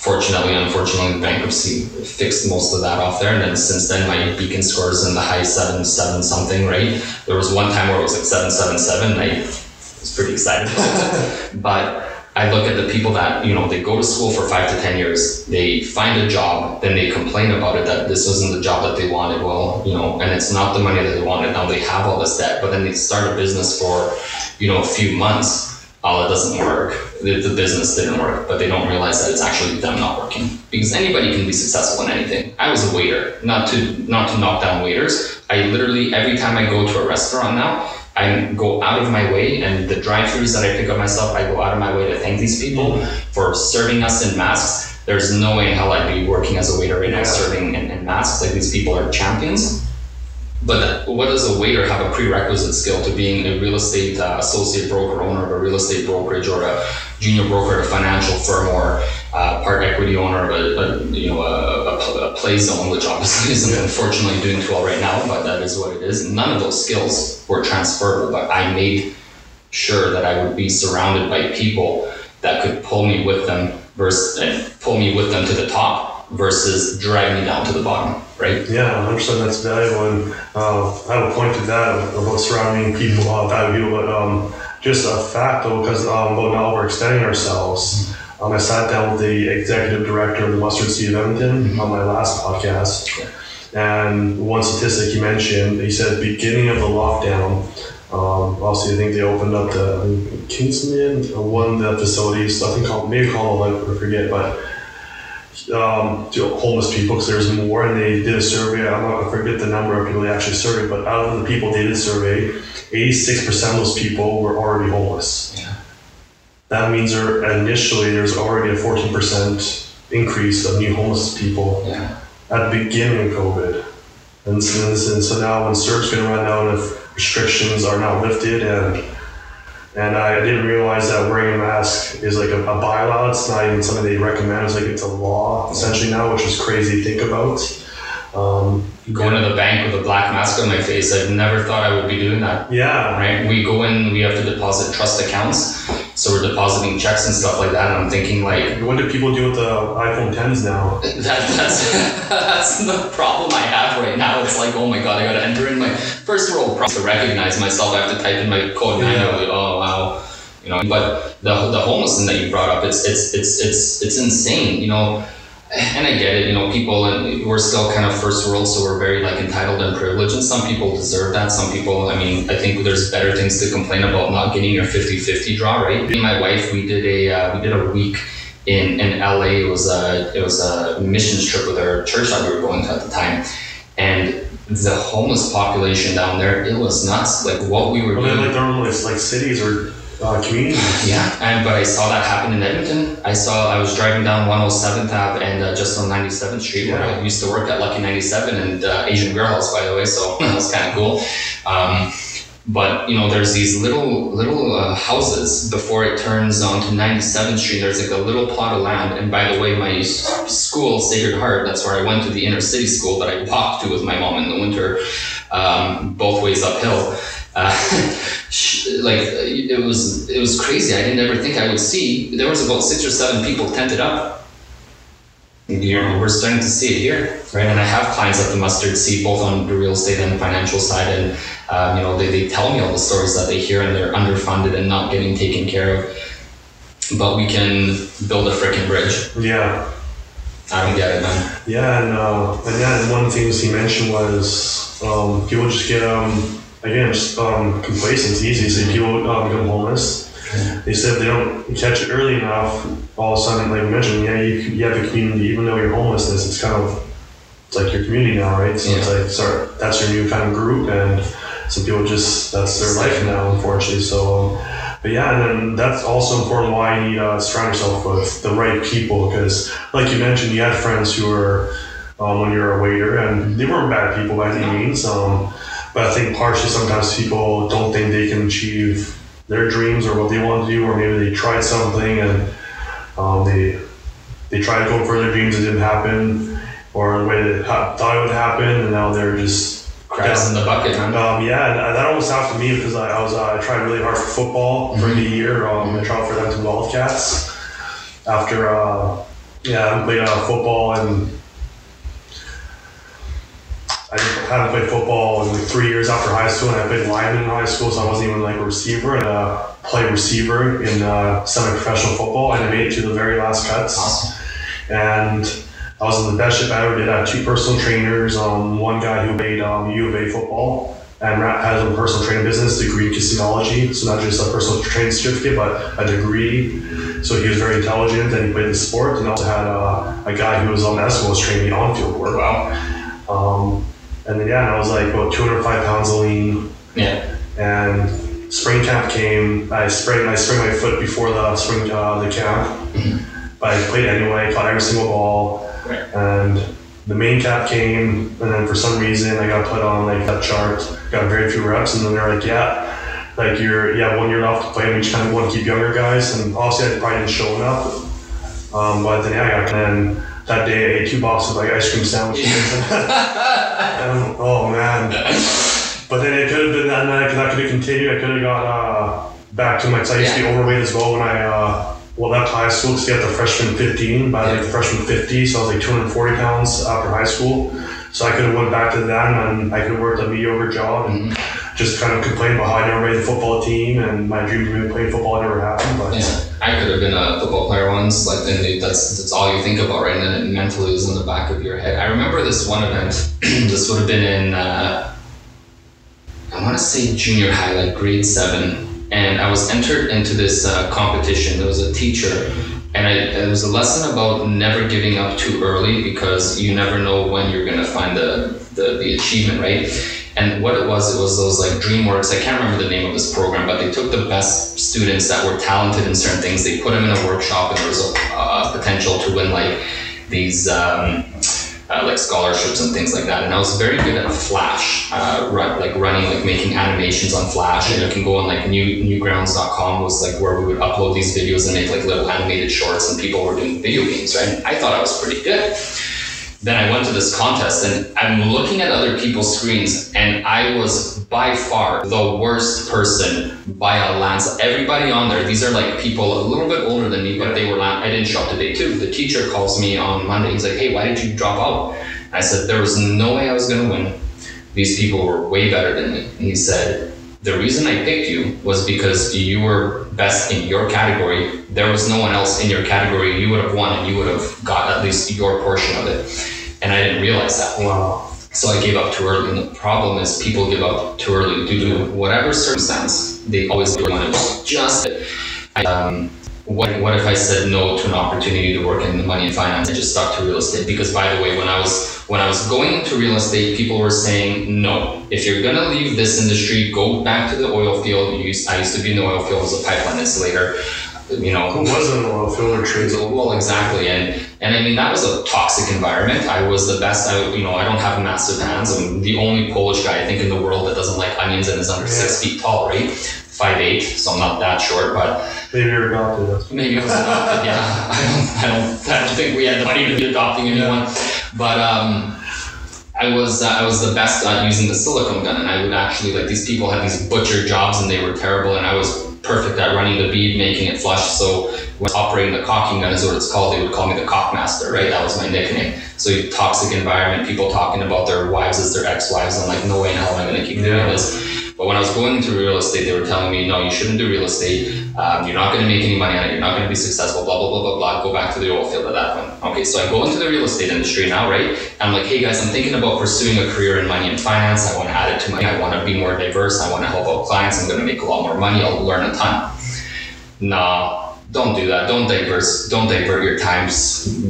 fortunately, unfortunately, bankruptcy fixed most of that off there. And then since then, my Beacon score is in the high 7.7 something, right? There was one time where it was like 7.77, and I was pretty excited about it. But I look at the people that, you know, they go to school for 5 to 10 years, they find a job, then they complain about it, that this isn't the job that they wanted, well, you know, and it's not the money that they wanted, now they have all this debt, but then they start a business for, you know, a few months, oh, it doesn't work, the business didn't work, but they don't realize that it's actually them not working, because anybody can be successful in anything. I was a waiter, not to knock down waiters, I literally, every time I go to a restaurant now, I go out of my way, and the drive-thrus that I pick up myself, I go out of my way to thank these people for serving us in masks. There's no way in hell I'd be working as a waiter right now serving in masks. Like, these people are champions. But what does a waiter have a prerequisite skill to being a real estate associate broker, owner of a real estate brokerage, or a junior broker at a financial firm, or part equity owner of a play zone, which obviously isn't unfortunately doing too well right now, but that is what it is. None of those skills were transferable, but I made sure that I would be surrounded by people that could pull me with them to the top versus drag me down to the bottom. Right? Yeah, 100%. That's valuable, and I will point to that about surrounding people, but just a fact though, because now we're extending ourselves. I sat down with the executive director of the Mustard Seed of Edmonton on my last podcast, and one statistic he mentioned, he said, beginning of the lockdown, obviously I think they opened up the Kingsman, one of the facilities, something called, maybe called, I forget, but. To homeless people, because there's more, and they did a survey. I'm not going to forget the number of people they actually surveyed, but out of the people they did survey, 86% of those people were already homeless. Yeah. That means there's already a 14% increase of new homeless people at the beginning of COVID. And so now when CERB's going to run out, if restrictions are not lifted, and I didn't realize that wearing a mask is like a bylaw. It's not even something they recommend. It's like, it's a law essentially now, which is crazy to think about. Going to the bank with a black mask on my face, I've never thought I would be doing that. Yeah. Right? We go in, we have to deposit trust accounts. So we're depositing checks and stuff like that. And I'm thinking, like, what do people do with the iPhone 10s now? That's the problem I have right now. It's like, oh my God, I got to enter in my first world problem to recognize myself. I have to type in my code manually. Oh, wow. You know, but the homelessness that you brought up, it's insane, you know. And I get it, you know, people, and we're still kind of first world, so we're very like entitled and privileged, and some people deserve that. Some people, I mean, I think there's better things to complain about, not getting your 50-50 draw, right? Me and my wife, we did a week in LA. It was a missions trip with our church that we were going to at the time, and the homeless population down there, it was nuts. Like what we were doing, like normally it's like cities or. Communities. Yeah, but I saw that happen in Edmonton. I was driving down 107th Ave and just on 97th Street where I used to work at Lucky 97 and Asian Warehouse, by the way, so that was kind of cool. But, you know, there's these little houses before it turns onto 97th Street. There's like a little plot of land. And by the way, my school, Sacred Heart, that's where I went to, the inner city school that I walked to with my mom in the winter, both ways uphill. Like it was crazy. I didn't ever think I would see. There was about 6 or 7 people tented up. We're starting to see it here, right? And I have clients at the Mustard Seed, both on the real estate and the financial side, and you know, they tell me all the stories that they hear, and they're underfunded and not getting taken care of. But we can build a freaking bridge. Yeah, I don't get it, man. Yeah, and one of the things he mentioned was people just get again, just complacent's easy. So people become homeless. They said they don't catch it early enough. All of a sudden, like we mentioned, you have a community, even though you're homelessness. It's like your community now, right? So it's like, sorry, that's your new kind of group, and some people just that's their life now, unfortunately. So, but yeah, and then that's also important why you need to surround yourself with the right people, because like you mentioned, you had friends who were when you were a waiter, and they weren't bad people by any means. But I think partially sometimes people don't think they can achieve their dreams or what they want to do, or maybe they tried something and they tried to go for their dreams, it didn't happen, or the way they thought it would happen, and now they're just cracks in the bucket. And that almost happened to me because I tried really hard for football for the year. I tried for them to Wildcats after I played football and. I haven't played football in like 3 years after high school, and I played lineman in high school, so I wasn't even like a receiver. And played receiver in semi-professional football, and I made it to the very last cuts. Awesome. And I was in the best shape I ever did. I had two personal trainers. One guy who made U of A football and has a personal training business, degree in kinesiology. So not just a personal training certificate, but a degree. So he was very intelligent and he played the sport. And also had a guy who was on that school was training on-field work. Wow. And then, yeah, and I was like about 205 pounds of lean. Yeah. And spring camp came. I sprained my foot before the camp. Mm-hmm. But I played anyway, caught every single ball. And the main cap came, and then for some reason I got put on like that chart, got very few reps, and then they're like, yeah, like you're 1 year off to play, and we just kind of want to keep younger guys. And obviously I probably didn't show enough, but then yeah, I got, and that day I ate 2 boxes of like ice cream sandwiches. And, oh man! But then it could have been that night, that could have continued. I could have got back to my size. I used to be overweight as well when I. Well, after high school, because you have the freshman 15, but I was like freshman 50, so I was like 240 pounds after high school. So I could have went back to them, and I could have worked a mediocre job and just kind of complained about how I never made the football team, and my dream of playing football never happened. But I could have been a football player once. Like then that's all you think about, right? And then it mentally is in the back of your head. I remember this one event. This would have been in I want to say junior high, like grade 7. And I was entered into this competition. There was a teacher, and it was a lesson about never giving up too early, because you never know when you're gonna find the achievement, right? And what it was those like DreamWorks, I can't remember the name of this program, but they took the best students that were talented in certain things, they put them in a workshop, and there was a potential to win like these like scholarships and things like that. And I was very good at Flash, making animations on Flash. And you can go on like newgrounds.com was like where we would upload these videos and make like little animated shorts, and people were doing video games, right? I thought I was pretty good. Then I went to this contest, and I'm looking at other people's screens, and I was by far the worst person by a lance. Everybody on there, these are like people a little bit older than me, but they were. I didn't show up today too. The teacher calls me on Monday. He's like, "Hey, why did you drop out?" I said, "There was no way I was gonna win. These people were way better than me." And he said, "The reason I picked you was because you were best in your category. There was no one else in your category. You would have won, and you would have got at least your portion of it." And I didn't realize that. Wow. So I gave up too early. And the problem is people give up too early due to whatever circumstance. They always do when it's just it. What if I said no to an opportunity to work in money and finance and just stuck to real estate? Because by the way, when I was going into real estate, people were saying, no, if you're going to leave this industry, go back to the oil field. I used to be in the oil field as a pipeline installator. You know, who was in the oil field or trades? Well, exactly. And I mean, that was a toxic environment. I was the best. I don't have massive hands. I'm the only Polish guy, I think, in the world that doesn't like onions and is under 6 feet tall, right? 5'8", so I'm not that short, but... Maybe you're adopted. Maybe I was adopted, yeah. I don't think we had the money to be adopting anyone. But I was the best at using the silicone gun, and I would actually, like, these people had these butcher jobs and they were terrible, and I was perfect at running the bead, making it flush. So when operating the caulking gun is what it's called, they would call me the cockmaster, right? That was my nickname. So toxic environment, people talking about their wives as their ex-wives. I'm like, no way in hell am I gonna keep doing this. But when I was going into real estate, they were telling me, no, you shouldn't do real estate. You're not gonna make any money on it. You're not gonna be successful, blah, blah, blah, blah, blah. Go back to the oil field at that point. Okay, so I go into the real estate industry now, right? And I'm like, hey guys, I'm thinking about pursuing a career in money and finance. I wanna add it to money. I wanna be more diverse. I wanna help out clients. I'm gonna make a lot more money. I'll learn a ton. Nah. Don't do that. Don't divert your time.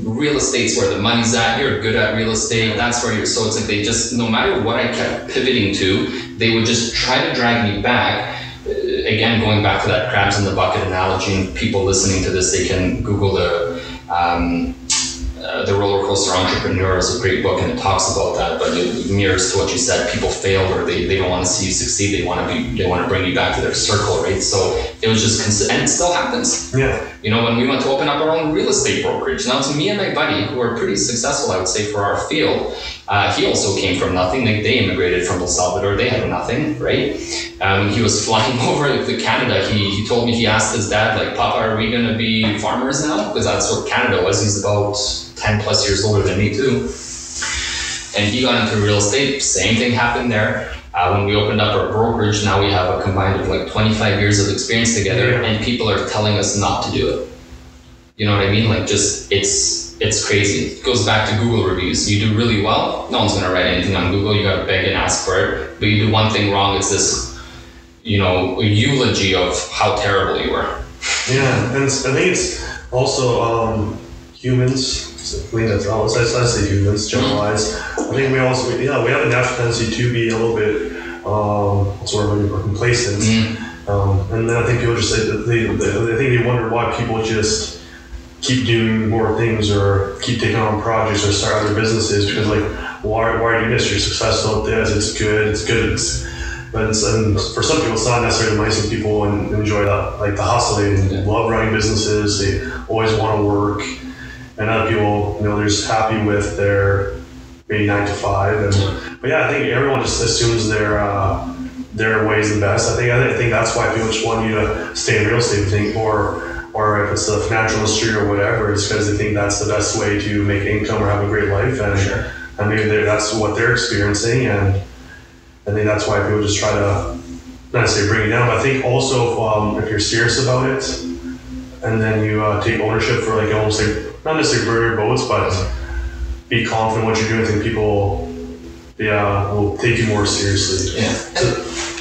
Real estate's where the money's at. You're good at real estate. That's where you're. So it's like they just, no matter what I kept pivoting to, they would just try to drag me back. Again, going back to that crabs in the bucket analogy, and people listening to this, they can Google the Roller Coaster Entrepreneur is a great book, and it talks about that, but it mirrors to what you said. People fail, or they don't want to see you succeed. They want to bring you back to their circle, right? So it was just and it still happens. Yeah. You know, when we went to open up our own real estate brokerage, now it's me and my buddy who are pretty successful, I would say, for our field. He also came from nothing. Like, they immigrated from El Salvador. They had nothing, right? He was flying over to Canada. He told me, he asked his dad, like, Papa, are we gonna be farmers now? Because that's what Canada was. He's about 10 plus years older than me too. And he got into real estate. Same thing happened there. When we opened up our brokerage, now we have a combined of like 25 years of experience together, and people are telling us not to do it. You know what I mean? Like, just, it's crazy. It goes back to Google reviews. You do really well, no one's gonna write anything on Google. You gotta beg and ask for it. But you do one thing wrong, it's this, you know, eulogy of how terrible you were. Yeah, and I think it's also humans. I mean, that's all. I say humans, generalize. I think we also, we have a natural tendency to be a little bit we're complacent, and then I think people just say that they wonder why people just keep doing more things or keep taking on projects or start other businesses, because like, why do you miss? You're successful at this. It's good. And for some people, it's not necessarily nice when people enjoy that, like the hustle. They love running businesses. They always want to work. And other people, they're just happy with their maybe 9 to 5. But yeah, I think everyone just assumes their way is the best. I think that's why people just want you to stay in real estate, or if it's the financial industry or whatever, it's because they think that's the best way to make income or have a great life. And maybe that's what they're experiencing. And I think that's why people just try to, not to say bring it down, but I think also if you're serious about it, and then you take ownership for like almost like, not necessarily burn your boats, but be confident what you're doing. I think people, will take you more seriously.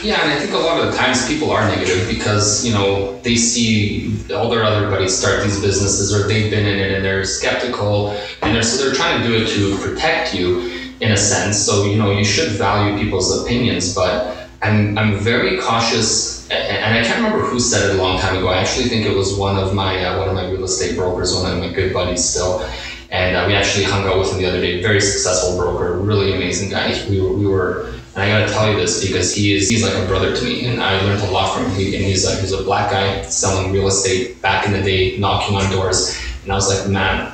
Yeah. And I think a lot of the times people are negative because, they see all their other buddies start these businesses, or they've been in it, and they're skeptical, and they're trying to do it to protect you in a sense. So, you should value people's opinions, but I'm very cautious. And I can't remember who said it a long time ago. I actually think it was one of my real estate brokers, one of my good buddies still, and we actually hung out with him the other day. Very successful broker, really amazing guy. We were, and I gotta tell you this because he's like a brother to me, and I learned a lot from him. And he's a black guy selling real estate back in the day, knocking on doors, and I was like, man,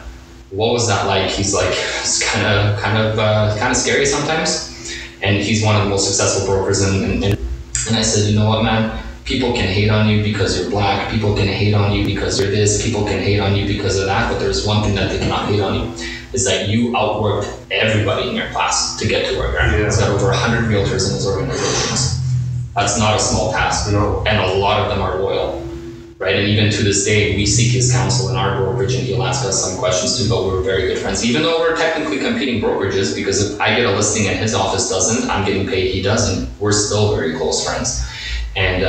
what was that like? He's like, it's kind of scary sometimes, and he's one of the most successful brokers And I said, you know what, man, people can hate on you because you're black, people can hate on you because you're this, people can hate on you because of that, but there's one thing that they cannot hate on you, is that you outworked everybody in your class to get to where you're at. He's got over 100 realtors in his organizations. That's not a small task, and a lot of them are loyal, right? And even to this day, we seek his counsel in our brokerage, and he'll ask us some questions too, but we're very good friends, even though we're technically competing brokerages, because if I get a listing and his office doesn't, I'm getting paid, he doesn't. We're still very close friends. And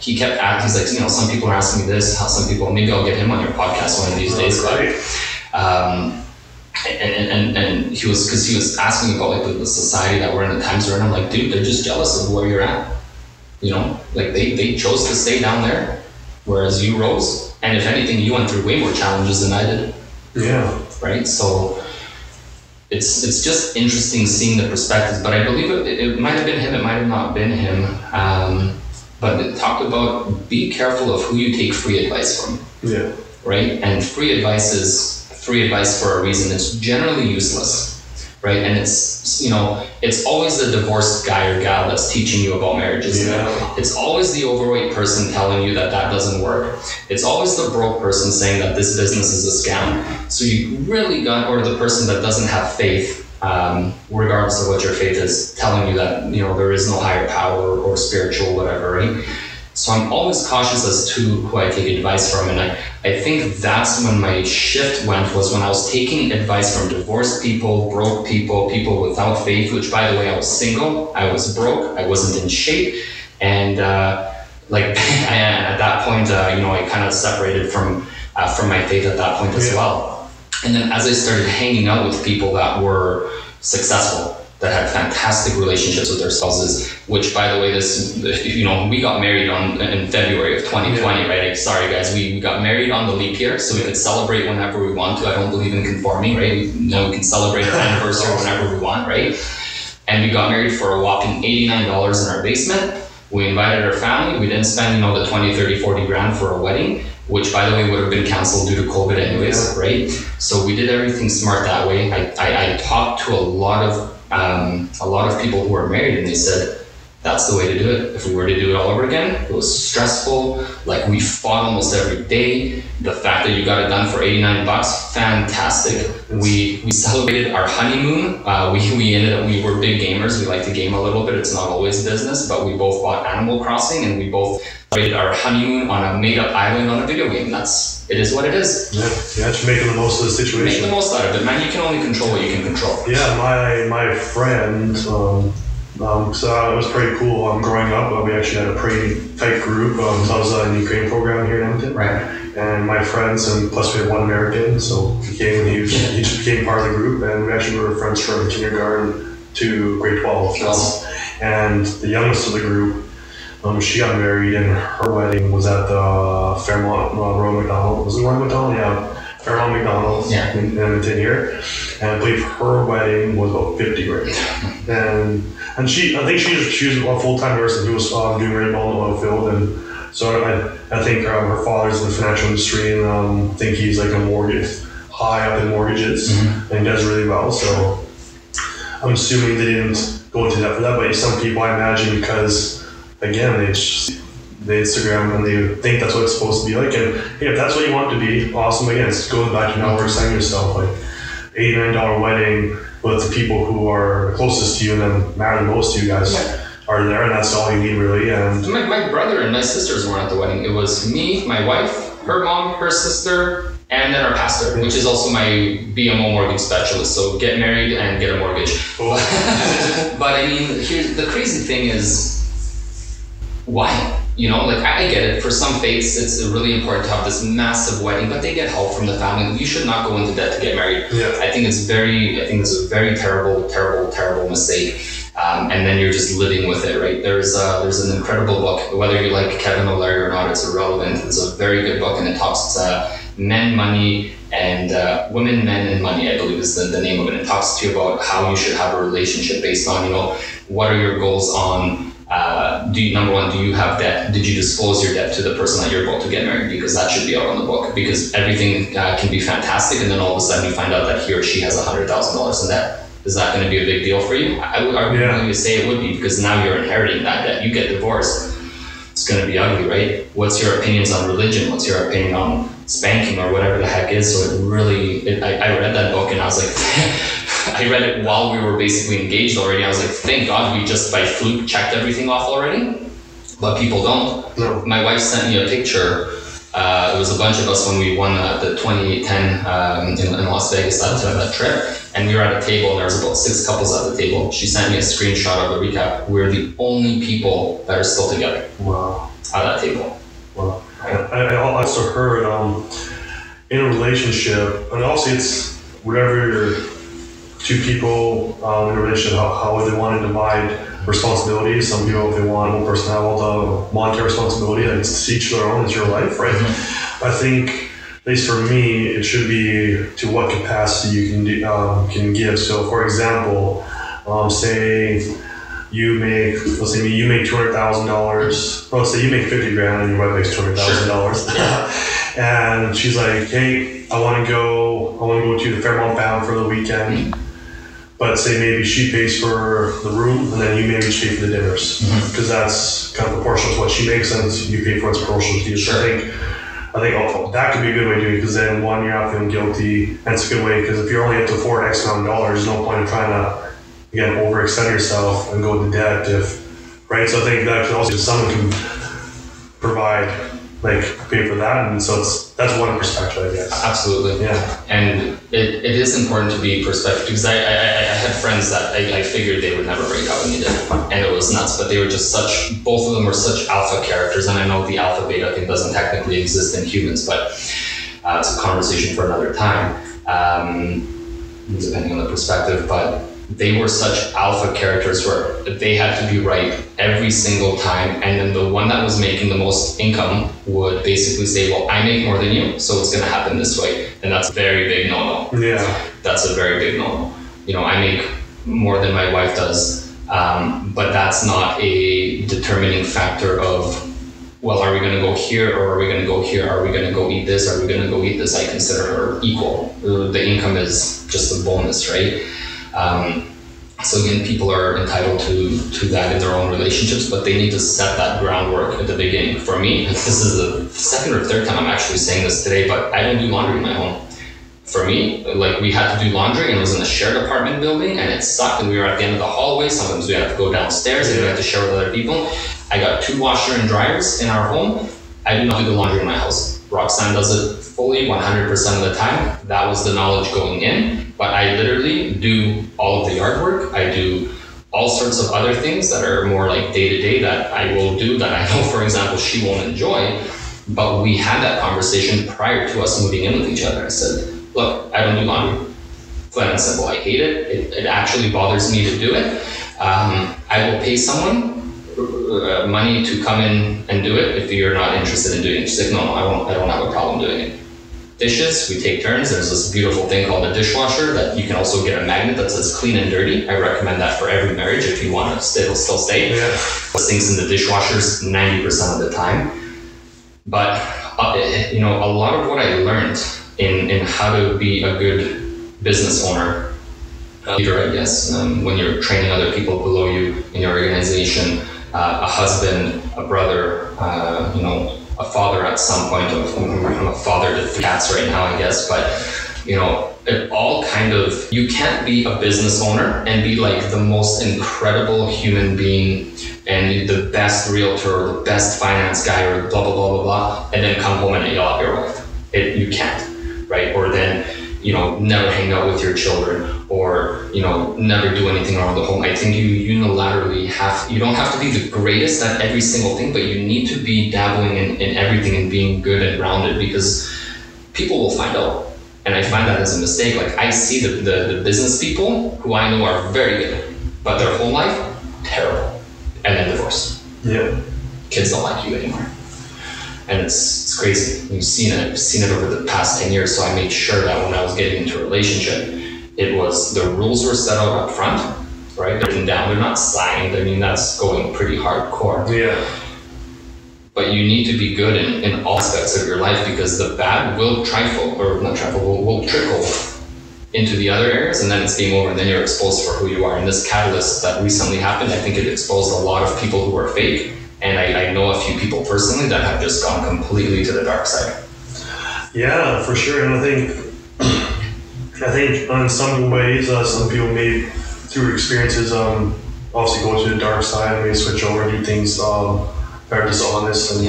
he kept acting, he's like, some people are asking me this, maybe I'll get him on your podcast one of these days. But, and he was, because he was asking about like the society that we're in, the times we're in. I'm like, dude, they're just jealous of where you're at. Like they chose to stay down there, whereas you rose, and if anything, you went through way more challenges than I did. Yeah. Right? So it's just interesting seeing the perspectives, but I believe it might have been him, it might have not been him, but it talked about be careful of who you take free advice from. Yeah. Right? And free advice is free advice for a reason. It's generally useless. Right? And it's, it's always the divorced guy or gal that's teaching you about marriages. Yeah. It's always the overweight person telling you that doesn't work. It's always the broke person saying that this business is a scam. So you really got, or the person that doesn't have faith, regardless of what your faith is, telling you that, there is no higher power or spiritual whatever, right? So I'm always cautious as to who I take advice from, and I think that's when my shift was when I was taking advice from divorced people, broke people, people without faith, which by the way, I was single, I was broke, I wasn't in shape, and at that point, I kind of separated from my faith at that point as well. And then as I started hanging out with people that were successful, that had fantastic relationships with their spouses, which by the way, we got married in February of 2020, right? Sorry guys, we got married on the leap year, so we could celebrate whenever we want to. I don't believe in conforming, right? No, we can celebrate our anniversary whenever we want, right? And we got married for a whopping $89 in our basement. We invited our family. We didn't spend, the 20, 30, 40 grand for a wedding, which by the way would have been canceled due to COVID anyways, right? So we did everything smart that way. I talked to a lot of people who are married, and they said, That's the way to do it. If we were to do it all over again, it was stressful. Like, we fought almost every day. The fact that you got it done for 89 bucks, fantastic. We celebrated our honeymoon. We were big gamers. We like to game a little bit. It's not always business, but we both bought Animal Crossing and we both celebrated our honeymoon on a made-up island on a video game. It is what it is. Yeah, yeah, just making the most of the situation. Making the most out of it, man. You can only control what you can control. Yeah, my friend. So it was pretty cool. Growing up, we actually had a pretty tight group. So I was in the Ukraine program here in Edmonton. Right. And my friends, and plus we had one American, so he just became part of the group. And we actually were friends from kindergarten to grade 12. And the youngest of the group, she got married, and her wedding was at the Fairmont Road McDonald. Was it Road McDonald? Yeah. Fairmont McDonald's in Edmonton here, and I believe her wedding was about 50 grand. And she was a full-time nurse and who was doing really well in the oil field, and so I think her father's in the financial industry, and I think he's like a high up in mortgages, and does really well. So I'm assuming they didn't go into that for that, but some people I imagine, because again they Instagram and they think that's what it's supposed to be like. And hey, if that's what you want it to be, awesome. Again, it's going back to overextending yourself. Like, $89 wedding with the people who are closest to you and then matter the most to you guys are there, and that's all you need really. And my brother and my sisters weren't at the wedding. It was me, my wife, her mom, her sister, and then our pastor, which is also my BMO mortgage specialist. So get married and get a mortgage. Cool. But I mean, here's the crazy thing is, why? You know, like, I get it. For some faiths, it's really important to have this massive wedding, but they get help from the family. You should not go into debt to get married. Yeah. I think it's a very terrible, terrible, terrible mistake. And then you're just living with it, right? There's an incredible book. Whether you like Kevin O'Leary or not, it's irrelevant. It's a very good book, and it talks men, money, and women, men, and money, I believe is the name of it. It talks to you about how you should have a relationship based on, you know, what are your goals on. Number one, do you have debt? Did you disclose your debt to the person that you're about to get married? Because that should be out on the book, because everything can be fantastic, and then all of a sudden you find out that he or she has $100,000 in debt. Is that going to be a big deal for you? I would argue to say it would be, because now you're inheriting that debt. You get divorced. It's going to be ugly, right? What's your opinions on religion? What's your opinion on spanking or whatever the heck is? So it really, I read that book and I was like, I read it while we were basically engaged already. I was like, thank God we just by fluke checked everything off already. But people don't. No. My wife sent me a picture. It was a bunch of us when we won the 2010 in Las Vegas that trip. And we were at a table, and there was about 6 couples at the table. She sent me a screenshot of a recap. We're the only people that are still together. Wow. At that table. Wow. I also heard in a relationship, and also it's whatever you're... two people in a relationship, how they want to divide responsibilities. Some people, if they want one person to have all the monetary responsibility, and it's each their own, it's your life, right? Mm-hmm. I think, at least for me, it should be to what capacity you can give. So, for example, say you make, let's say you make $200,000. Well, let's say you make 50 grand and your wife makes $200,000. Sure. And she's like, hey, I want to go to the Fairmont Bound for the weekend. Mm-hmm. But say maybe she pays for the room, and then you maybe pay for the dinners, because that's kind of proportional to what she makes, and you pay for what's proportional to you. Sure. I think that could be a good way to do it, because then one, you're not feeling guilty, and it's a good way, because if you're only up to afford X amount of dollars, there's no point in trying to, again, overextend yourself and go into debt, right? So I think that could also, someone can provide, like, pay for that, and so that's one perspective, I guess. Absolutely. Yeah. And it is important to be perspective, because I had friends that I figured they would never break up, and they did, and it was nuts, but they were just both of them were such alpha characters, and I know the alpha beta thing doesn't technically exist in humans, but it's a conversation for another time, depending on the perspective, but they were such alpha characters where they had to be right every single time. And then the one that was making the most income would basically say, well, I make more than you, so it's going to happen this way. And that's a very big no-no. Yeah. That's a very big no-no. You know, I make more than my wife does, but that's not a determining factor of, well, are we going to go here or are we going to go here? Are we going to go eat this? Are we going to go eat this? I consider her equal. The income is just a bonus, right? So again, people are entitled to that in their own relationships, but they need to set that groundwork at the beginning. For me, this is the second or third time I'm actually saying this today, but I don't do laundry in my home. For me, like, we had to do laundry, and it was in a shared apartment building, and it sucked, and we were at the end of the hallway. Sometimes we had to go downstairs, and we had to share with other people. I got 2 washer and dryers in our home. I do not do the laundry in my house. Roxanne does it fully 100% of the time. That was the knowledge going in, but I literally do all of the yard work. I do all sorts of other things that are more like day-to-day that I will do that I know, for example, she won't enjoy, but we had that conversation prior to us moving in with each other. I said, look, I don't do laundry. Plain and simple, I hate it. It actually bothers me to do it. I will pay someone money to come in and do it if you're not interested in doing it. She's like, no, I don't have a problem doing it. Dishes, we take turns. There's this beautiful thing called a dishwasher that you can also get a magnet that says clean and dirty. I recommend that for every marriage if you want to still stay. Yeah. Things in the dishwashers 90% of the time. But you know, a lot of what I learned in how to be a good business owner, leader, I guess, when you're training other people below you in your organization, a husband, a brother, you know, a father at some point. I'm a father to 3 cats right now, I guess, but you know, it all kind of, you can't be a business owner and be like the most incredible human being and the best realtor or the best finance guy or blah, blah, blah, blah, blah, and then come home and yell at your wife. You can't, right? Or then, you know, never hang out with your children, or, you know, never do anything around the home. I think you unilaterally you don't have to be the greatest at every single thing, but you need to be dabbling in everything and being good and rounded, because people will find out. And I find that as a mistake. Like, I see the business people who I know are very good, but their whole life, terrible. And then divorce. Yeah. Kids don't like you anymore. And it's crazy. I've seen it over the past 10 years. So I made sure that when I was getting into a relationship, it was, the rules were set out up front, right? They're written down, they're not signed. I mean, that's going pretty hardcore. Yeah. But you need to be good in all aspects of your life, because the bad will will trickle into the other areas, and then it's game over, and then you're exposed for who you are. And this catalyst that recently happened, I think it exposed a lot of people who are fake. And I know a few people personally that have just gone completely to the dark side. Yeah, for sure. And I think in some ways, some people may, through experiences, obviously go to the dark side and maybe switch over and do things that are dishonest and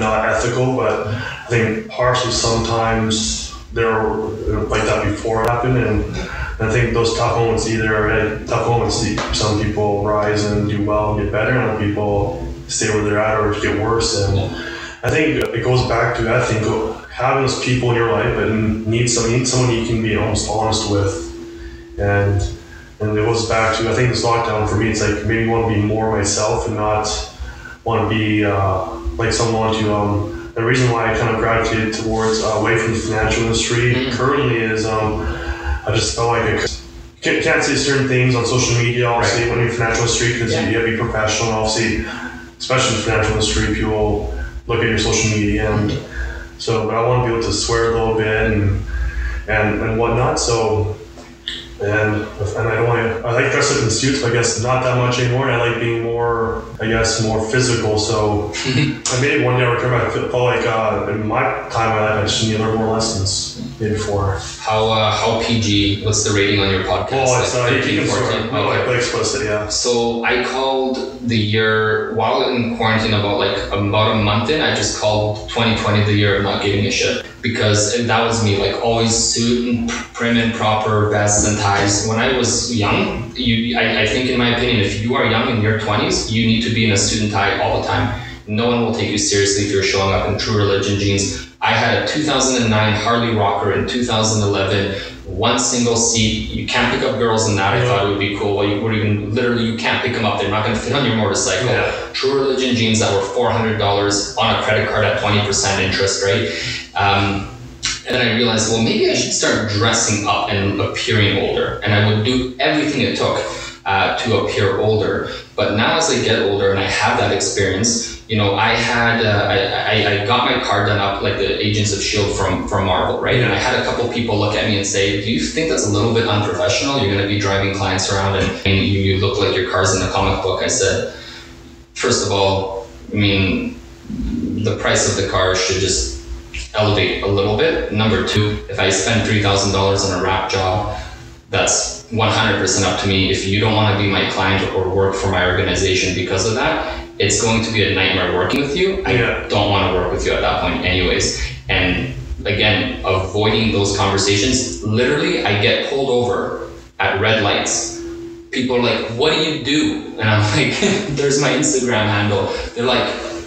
not ethical. But I think partially sometimes they're like that before it happened. And I think those tough moments, some people rise and do well and get better, and other people stay where they're at or get worse. And I think it goes back to, I think, having those people in your life and need someone you can be almost honest with. And it goes back to, I think this lockdown for me, it's like, maybe want to be more myself and not want to be like someone to, the reason why I kind of gravitated towards away from the financial industry currently is, I just felt like I can't say certain things on social media, obviously, when you're in the financial industry, because you have to be professional, and obviously, especially in the financial industry, people look at your social media, and so, but I want to be able to swear a little bit and whatnot, so, and I don't want to, I like dressed up in suits, but I guess not that much anymore, and I like being more, I guess, more physical, so, I maybe one day I'll return back, I felt like, in my time, I just need to learn more lessons. Before. How PG, what's the rating on your podcast? Oh, it's like 15, 14? No, like explicit, yeah. So I called the year, while in quarantine, about a month in, I just called 2020 the year of not giving a shit. Because that was me, like always suit and prim and proper, vests and ties. When I was young, I think in my opinion, if you are young in your 20s, you need to be in a suit and tie all the time. No one will take you seriously if you're showing up in True Religion jeans. I had a 2009 Harley Rocker in 2011, one single seat. You can't pick up girls in that. I thought it would be cool. Well, you can't pick them up. They're not going to fit on your motorcycle. Yeah. True Religion jeans that were $400 on a credit card at 20% interest rate. And then I realized, well, maybe I should start dressing up and appearing older. And I would do everything it took. to appear older. But now as I get older and I have that experience, you know, I had, I got my car done up like the Agents of S.H.I.E.L.D. from Marvel, right? And I had a couple people look at me and say, do you think that's a little bit unprofessional? You're going to be driving clients around and you look like your car's in the comic book. I said, first of all, I mean, the price of the car should just elevate a little bit. Number two, if I spend $3,000 on a wrap job, that's 100% up to me. If you don't want to be my client or work for my organization because of that, it's going to be a nightmare working with you. I don't want to work with you at that point anyways. And again, avoiding those conversations. Literally, I get pulled over at red lights. People are like, what do you do? And I'm like, there's my Instagram handle. They're like,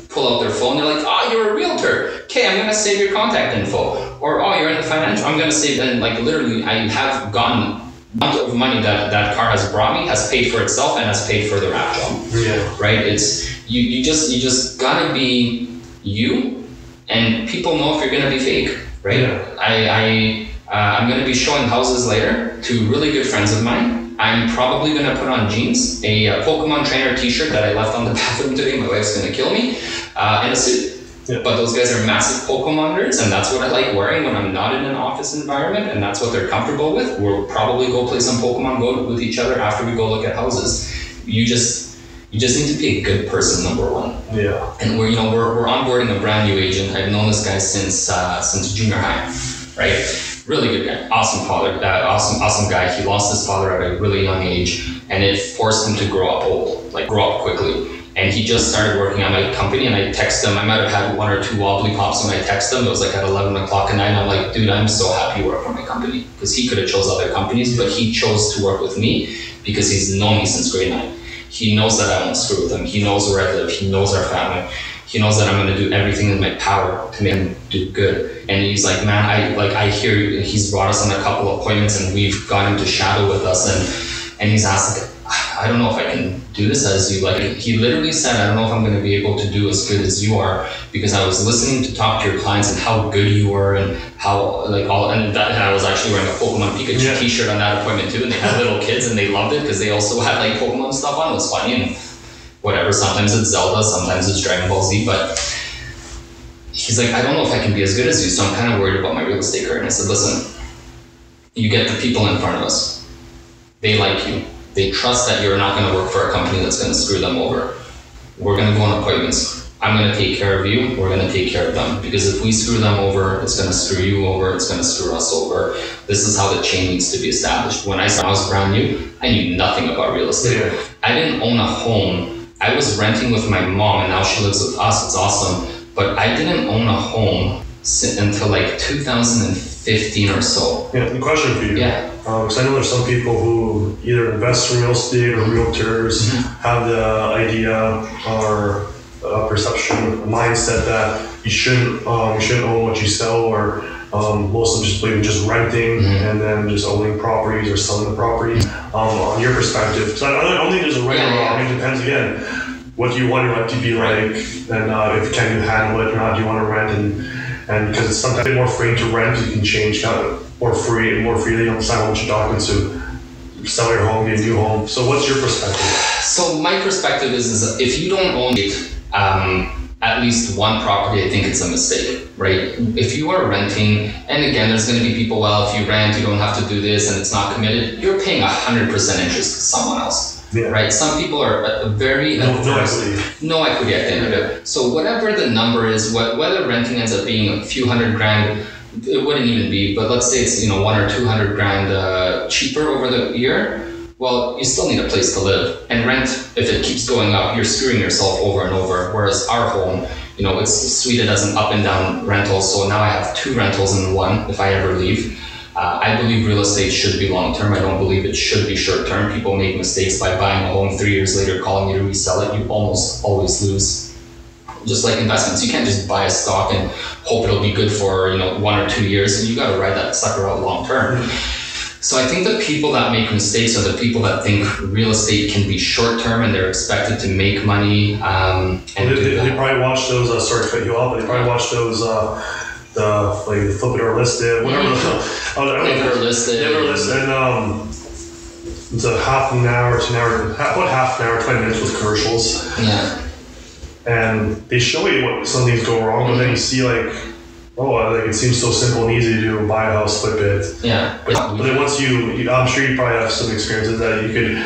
pull out their phone. They're like, oh, you're a realtor. Okay, I'm going to save your contact info. Or, oh, you're in the financial. I'm going to save them. Like literally, I have gotten amount of money that car has brought me has paid for itself and has paid for the wrap job. Yeah. Right? It's you just gotta be you, and people know if you're gonna be fake, right? Yeah. I'm gonna be showing houses later to really good friends of mine. I'm probably gonna put on jeans, a Pokemon trainer T-shirt that I left on the bathroom today. My wife's gonna kill me, and a suit. Yeah. But those guys are massive Pokemon nerds, and that's what I like wearing when I'm not in an office environment, and that's what they're comfortable with. We'll probably go play some Pokemon Go with each other after we go look at houses. You just need to be a good person, number one. Yeah. And we're onboarding a brand new agent. I've known this guy since junior high, right? Really good guy, awesome father, awesome guy. He lost his father at a really young age, and it forced him to grow up old, like grow up quickly. And he just started working at my company, and I text him. I might have had one or two wobbly pops when I text him. It was like at 11 o'clock at night. I'm like, dude, I'm so happy you work for my company, because he could have chose other companies, but he chose to work with me because he's known me since grade 9. He knows that I won't screw with him. He knows where I live. He knows our family. He knows that I'm going to do everything in my power to make him do good. And he's like, man, I hear you. He's brought us on a couple of appointments, and we've got him to shadow with us, and he's asked like, I don't know if I can do this as you like. He literally said, I don't know if I'm going to be able to do as good as you are, because I was listening to talk to your clients and how good you were and how like all, and I was actually wearing a Pokemon Pikachu T-shirt on that appointment too, and they had little kids and they loved it because they also had like Pokemon stuff on. It was funny and whatever. Sometimes it's Zelda, sometimes it's Dragon Ball Z, but he's like, I don't know if I can be as good as you, so I'm kind of worried about my real estate career. And I said, listen, you get the people in front of us. They like you. They trust that you're not going to work for a company that's going to screw them over. We're going to go on appointments. I'm going to take care of you. We're going to take care of them. Because if we screw them over, it's going to screw you over. It's going to screw us over. This is how the chain needs to be established. When I was brand new, I knew nothing about real estate. Yeah. I didn't own a home. I was renting with my mom, and now she lives with us. It's awesome. But I didn't own a home until like 2015 or so. Yeah, the question for you. Yeah. Because I know there's some people who either invest in real estate or realtors have the idea or perception, mindset that you shouldn't own what you sell, or most of them just believe in just renting and then just owning properties or selling the property. On your perspective, so I don't think there's a right or wrong. It depends again what you want your rent to be like, and if can you handle it or not. Do you want to rent and because it's sometimes more free to rent, you can change that. Or free, more freely on sign what you're talking to, sell your home, get a new home. So what's your perspective? So my perspective is if you don't own at least one property, I think it's a mistake, right? If you are renting, and again, there's going to be people, well, if you rent, you don't have to do this and it's not committed. You're paying 100% interest to someone else. Yeah. Right? Some people are very... No equity. No equity at the end of it. So whatever the number is, whether renting ends up being a few $100,000, it wouldn't even be, but let's say it's, you know, $100,000 or $200,000 cheaper over the year. Well, you still need a place to live, and rent, if it keeps going up, you're screwing yourself over and over. Whereas our home, you know, it's suited as an up and down rental. So now I have two rentals in one if I ever leave. I believe real estate should be long-term. I don't believe it should be short-term. People make mistakes by buying a home 3 years later, calling you to resell it. You almost always lose. Just like investments, you can't just buy a stock and hope it'll be good for, you know, 1 or 2 years, and you got to ride that sucker out long term. So I think the people that make mistakes are the people that think real estate can be short term and they're expected to make money. And they probably watch those. Sorry to cut you off, but they probably watch those. The like flip it or list it, whatever. Flip it or list it. And And so half an hour to an hour, about half an hour, 20 minutes with commercials. Yeah. And they show you what some things go wrong, but then you see like, oh, like it seems so simple and easy to do, buy a house, flip it. Yeah. But then once you, I'm sure you probably have some experiences that you could,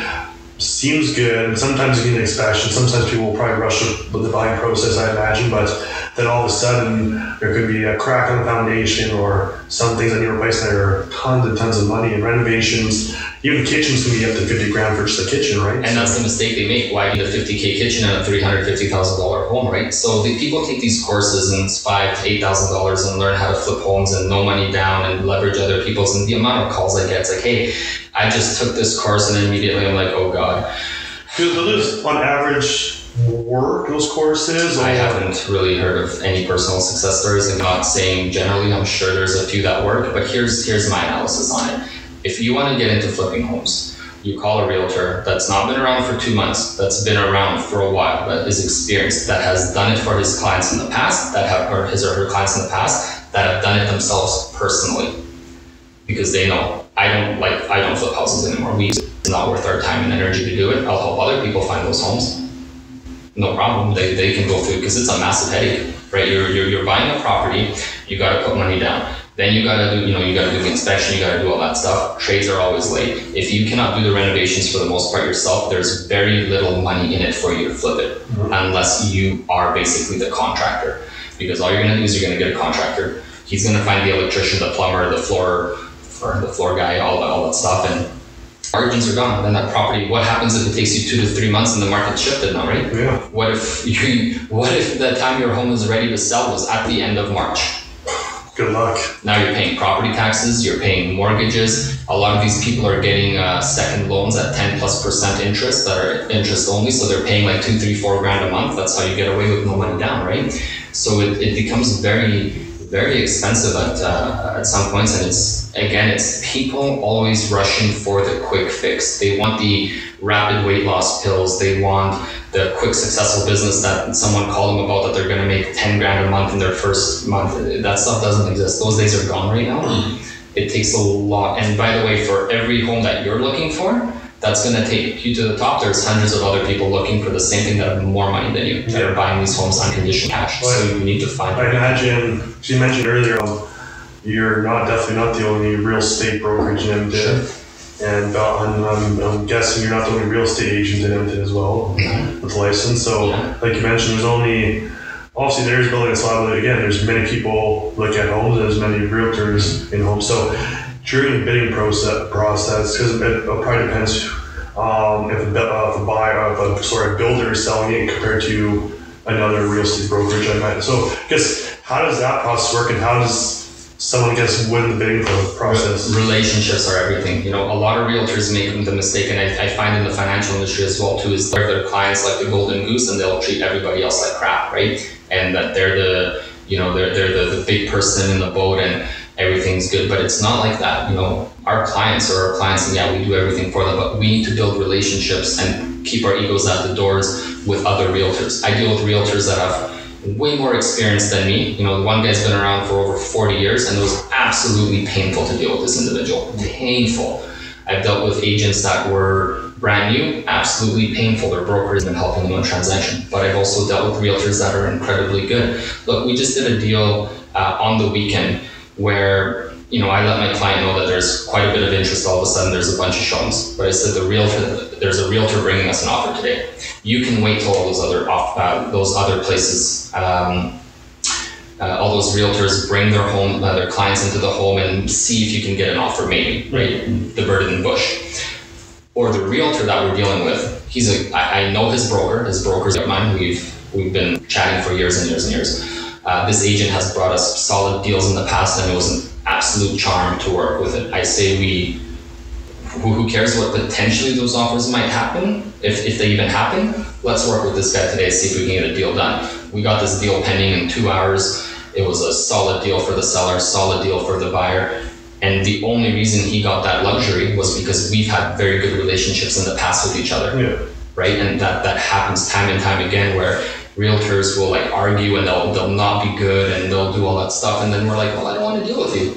seems good, and sometimes you get an expansion, sometimes people will probably rush with the buying process, I imagine, but then all of a sudden there could be a crack in the foundation or some things that need replacing. There are tons and tons of money and renovations. Even kitchens can be up to $50,000 for just a kitchen, right? And so that's the mistake they make. Why do a $50,000 kitchen and a $350,000 home, right? So the people take these courses and it's $5,000 to $8,000 and learn how to flip homes and no money down and leverage other people's. And the amount of calls I get, it's like, hey, I just took this course, and immediately I'm like, oh God. Do those on average work those courses? I haven't really heard of any personal success stories. I'm not saying generally, I'm sure there's a few that work, but here's my analysis on it. If you want to get into flipping homes, you call a realtor that's not been around for 2 months, that's been around for a while, that is experienced, that has done it for his clients in the past, that have, or his or her clients in the past, that have done it themselves personally. Because they know, I don't flip houses anymore. It's not worth our time and energy to do it. I'll help other people find those homes. No problem, they can go through, because it's a massive headache, right? You're buying a property, you gotta put money down. Then you gotta do, you gotta do the inspection, you gotta do all that stuff. Trades are always late. If you cannot do the renovations for the most part yourself, there's very little money in it for you to flip it, unless you are basically the contractor. Because all you're gonna do is you're gonna get a contractor. He's gonna find the electrician, the plumber, the floor guy, all that stuff, and margins are gone. Then that property, what happens if it takes you 2 to 3 months and the market shifted now, right? Yeah. What if the time your home is ready to sell was at the end of March? Good luck. Now you're paying property taxes, you're paying mortgages. A lot of these people are getting second loans at 10%+ interest that are interest only. So they're paying like $2,000, $3,000, $4,000 a month. That's how you get away with no money down, right? So it becomes very, very expensive at some points, and it's people always rushing for the quick fix. They want the rapid weight loss pills. They want the quick successful business that someone called them about, that they're going to make $10,000 a month in their first month. That stuff doesn't exist. Those days are gone right now. It takes a lot. And by the way, for every home that you're looking for, that's going to take you to the top. There's hundreds of other people looking for the same thing that have more money than you, that are buying these homes on condition cash. Well, so you need to find. I imagine, you mentioned earlier, you're definitely not the only real estate brokerage in Edmonton, and I'm guessing you're not the only real estate agent in Edmonton as well with a license. So, like you mentioned, obviously there's building a slot, but again, there's many people look at homes, and there's many realtors in homes. So during the bidding process, because it probably depends if a builder is selling it compared to another real estate brokerage I met. So I guess, how does that process work, and how does someone win the bidding process? Relationships are everything. A lot of realtors make the mistake, and I find in the financial industry as well too, is their clients like the golden goose, and they'll treat everybody else like crap, right? And that they're the big person in the boat, and everything's good. But it's not like that. Our clients, and yeah, we do everything for them, but we need to build relationships and keep our egos at the doors with other realtors. I deal with realtors that have way more experience than me. One guy's been around for over 40 years, and it was absolutely painful to deal with this individual. Painful. I've dealt with agents that were brand new, absolutely painful. Their broker has been helping them on transaction. But I've also dealt with realtors that are incredibly good. Look, we just did a deal on the weekend where I let my client know that there's quite a bit of interest. All of a sudden, there's a bunch of showings. But I said, there's a realtor bringing us an offer today. You can wait till all those other places, all those realtors bring their clients into the home and see if you can get an offer made, right? The bird in the bush. Or the realtor that we're dealing with, I know his broker. His broker's of mine. We've been chatting for years and years and years. This agent has brought us solid deals in the past, and it was an absolute charm to work with it. I say who cares what potentially those offers might happen, if they even happen. Let's work with this guy today, see if we can get a deal done. We got this deal pending in 2 hours. It was a solid deal for the seller, solid deal for the buyer. And the only reason he got that luxury was because we've had very good relationships in the past with each other, right? And that happens time and time again, where realtors will argue, and they'll not be good, and they'll do all that stuff, and then we're like, well, I don't want to deal with you.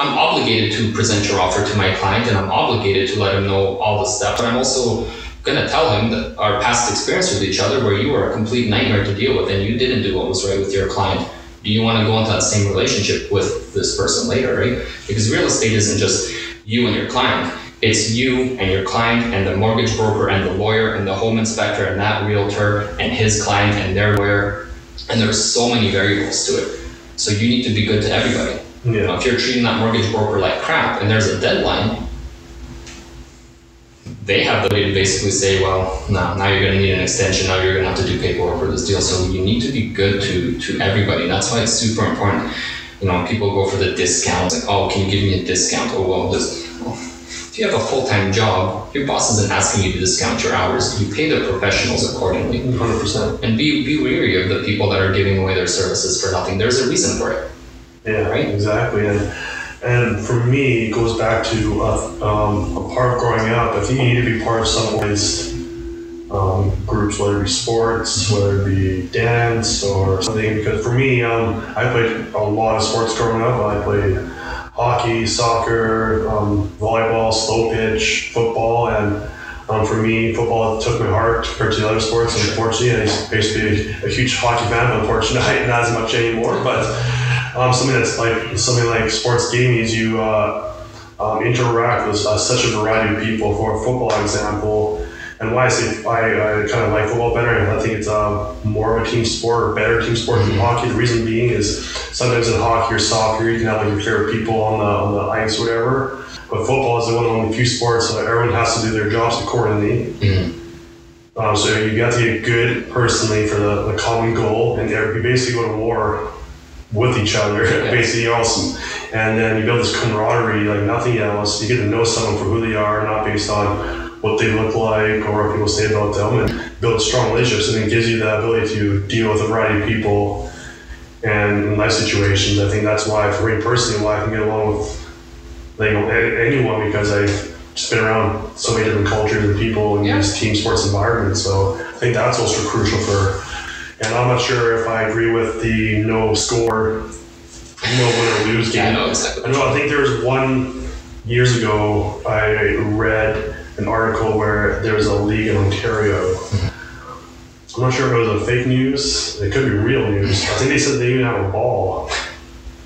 I'm obligated to present your offer to my client, and I'm obligated to let him know all the steps. But I'm also gonna tell him that our past experience with each other, where you were a complete nightmare to deal with and you didn't do what was right with your client. Do you want to go into that same relationship with this person later, right? Because real estate isn't just you and your client. It's you and your client and the mortgage broker and the lawyer and the home inspector and that realtor and his client and their lawyer. And there's so many variables to it. So you need to be good to everybody. Yeah. You know, if you're treating that mortgage broker like crap and there's a deadline, they have the way to basically say, well, no, now you're going to need an extension. Now you're going to have to do paperwork for this deal. So you need to be good to everybody. And that's why it's super important. You know, people go for the discounts. Like, oh, can you give me a discount? Oh, well, if you have a full-time job, your boss isn't asking you to discount your hours. You pay the professionals accordingly. 100%. And be wary of the people that are giving away their services for nothing. There's a reason for it. Yeah, right? Exactly. And for me, it goes back to a part of growing up. I think you need to be part of some of these groups, whether it be sports, whether it be dance or something. Because for me, I played a lot of sports growing up. I played hockey, soccer, volleyball, slow pitch, football. And for me, football took my heart compared to the other sports. And unfortunately, I'm basically a huge hockey fan. Unfortunately, not as much anymore. But something like sports gave me is you interact with such a variety of people. For a football example, and why I say I kind of like football better, and I think it's more of a team sport or better team sport than hockey. The reason being is sometimes in hockey or soccer you can have like your favorite people on the ice or whatever, but football is one of the only few sports that everyone has to do their jobs accordingly. So you got to get good personally for the common goal, and you basically go to war with each other, basically awesome. And then you build this camaraderie like nothing else. You get to know someone for who they are, not based on what they look like or what people say about them, and build strong relationships. And it gives you the ability to deal with a variety of people and in life situations. I think that's why, for me personally, why I can get along with anyone, because I've just been around so many different cultures and people in these team sports environments. So I think that's also crucial for. And I'm not sure if I agree with the no score, no win or lose game. Yeah, no, exactly. I know, I think there was one years ago, I read an article where there was a league in Ontario. I'm not sure if it was a fake news. It could be real news. I think they said they even have a ball.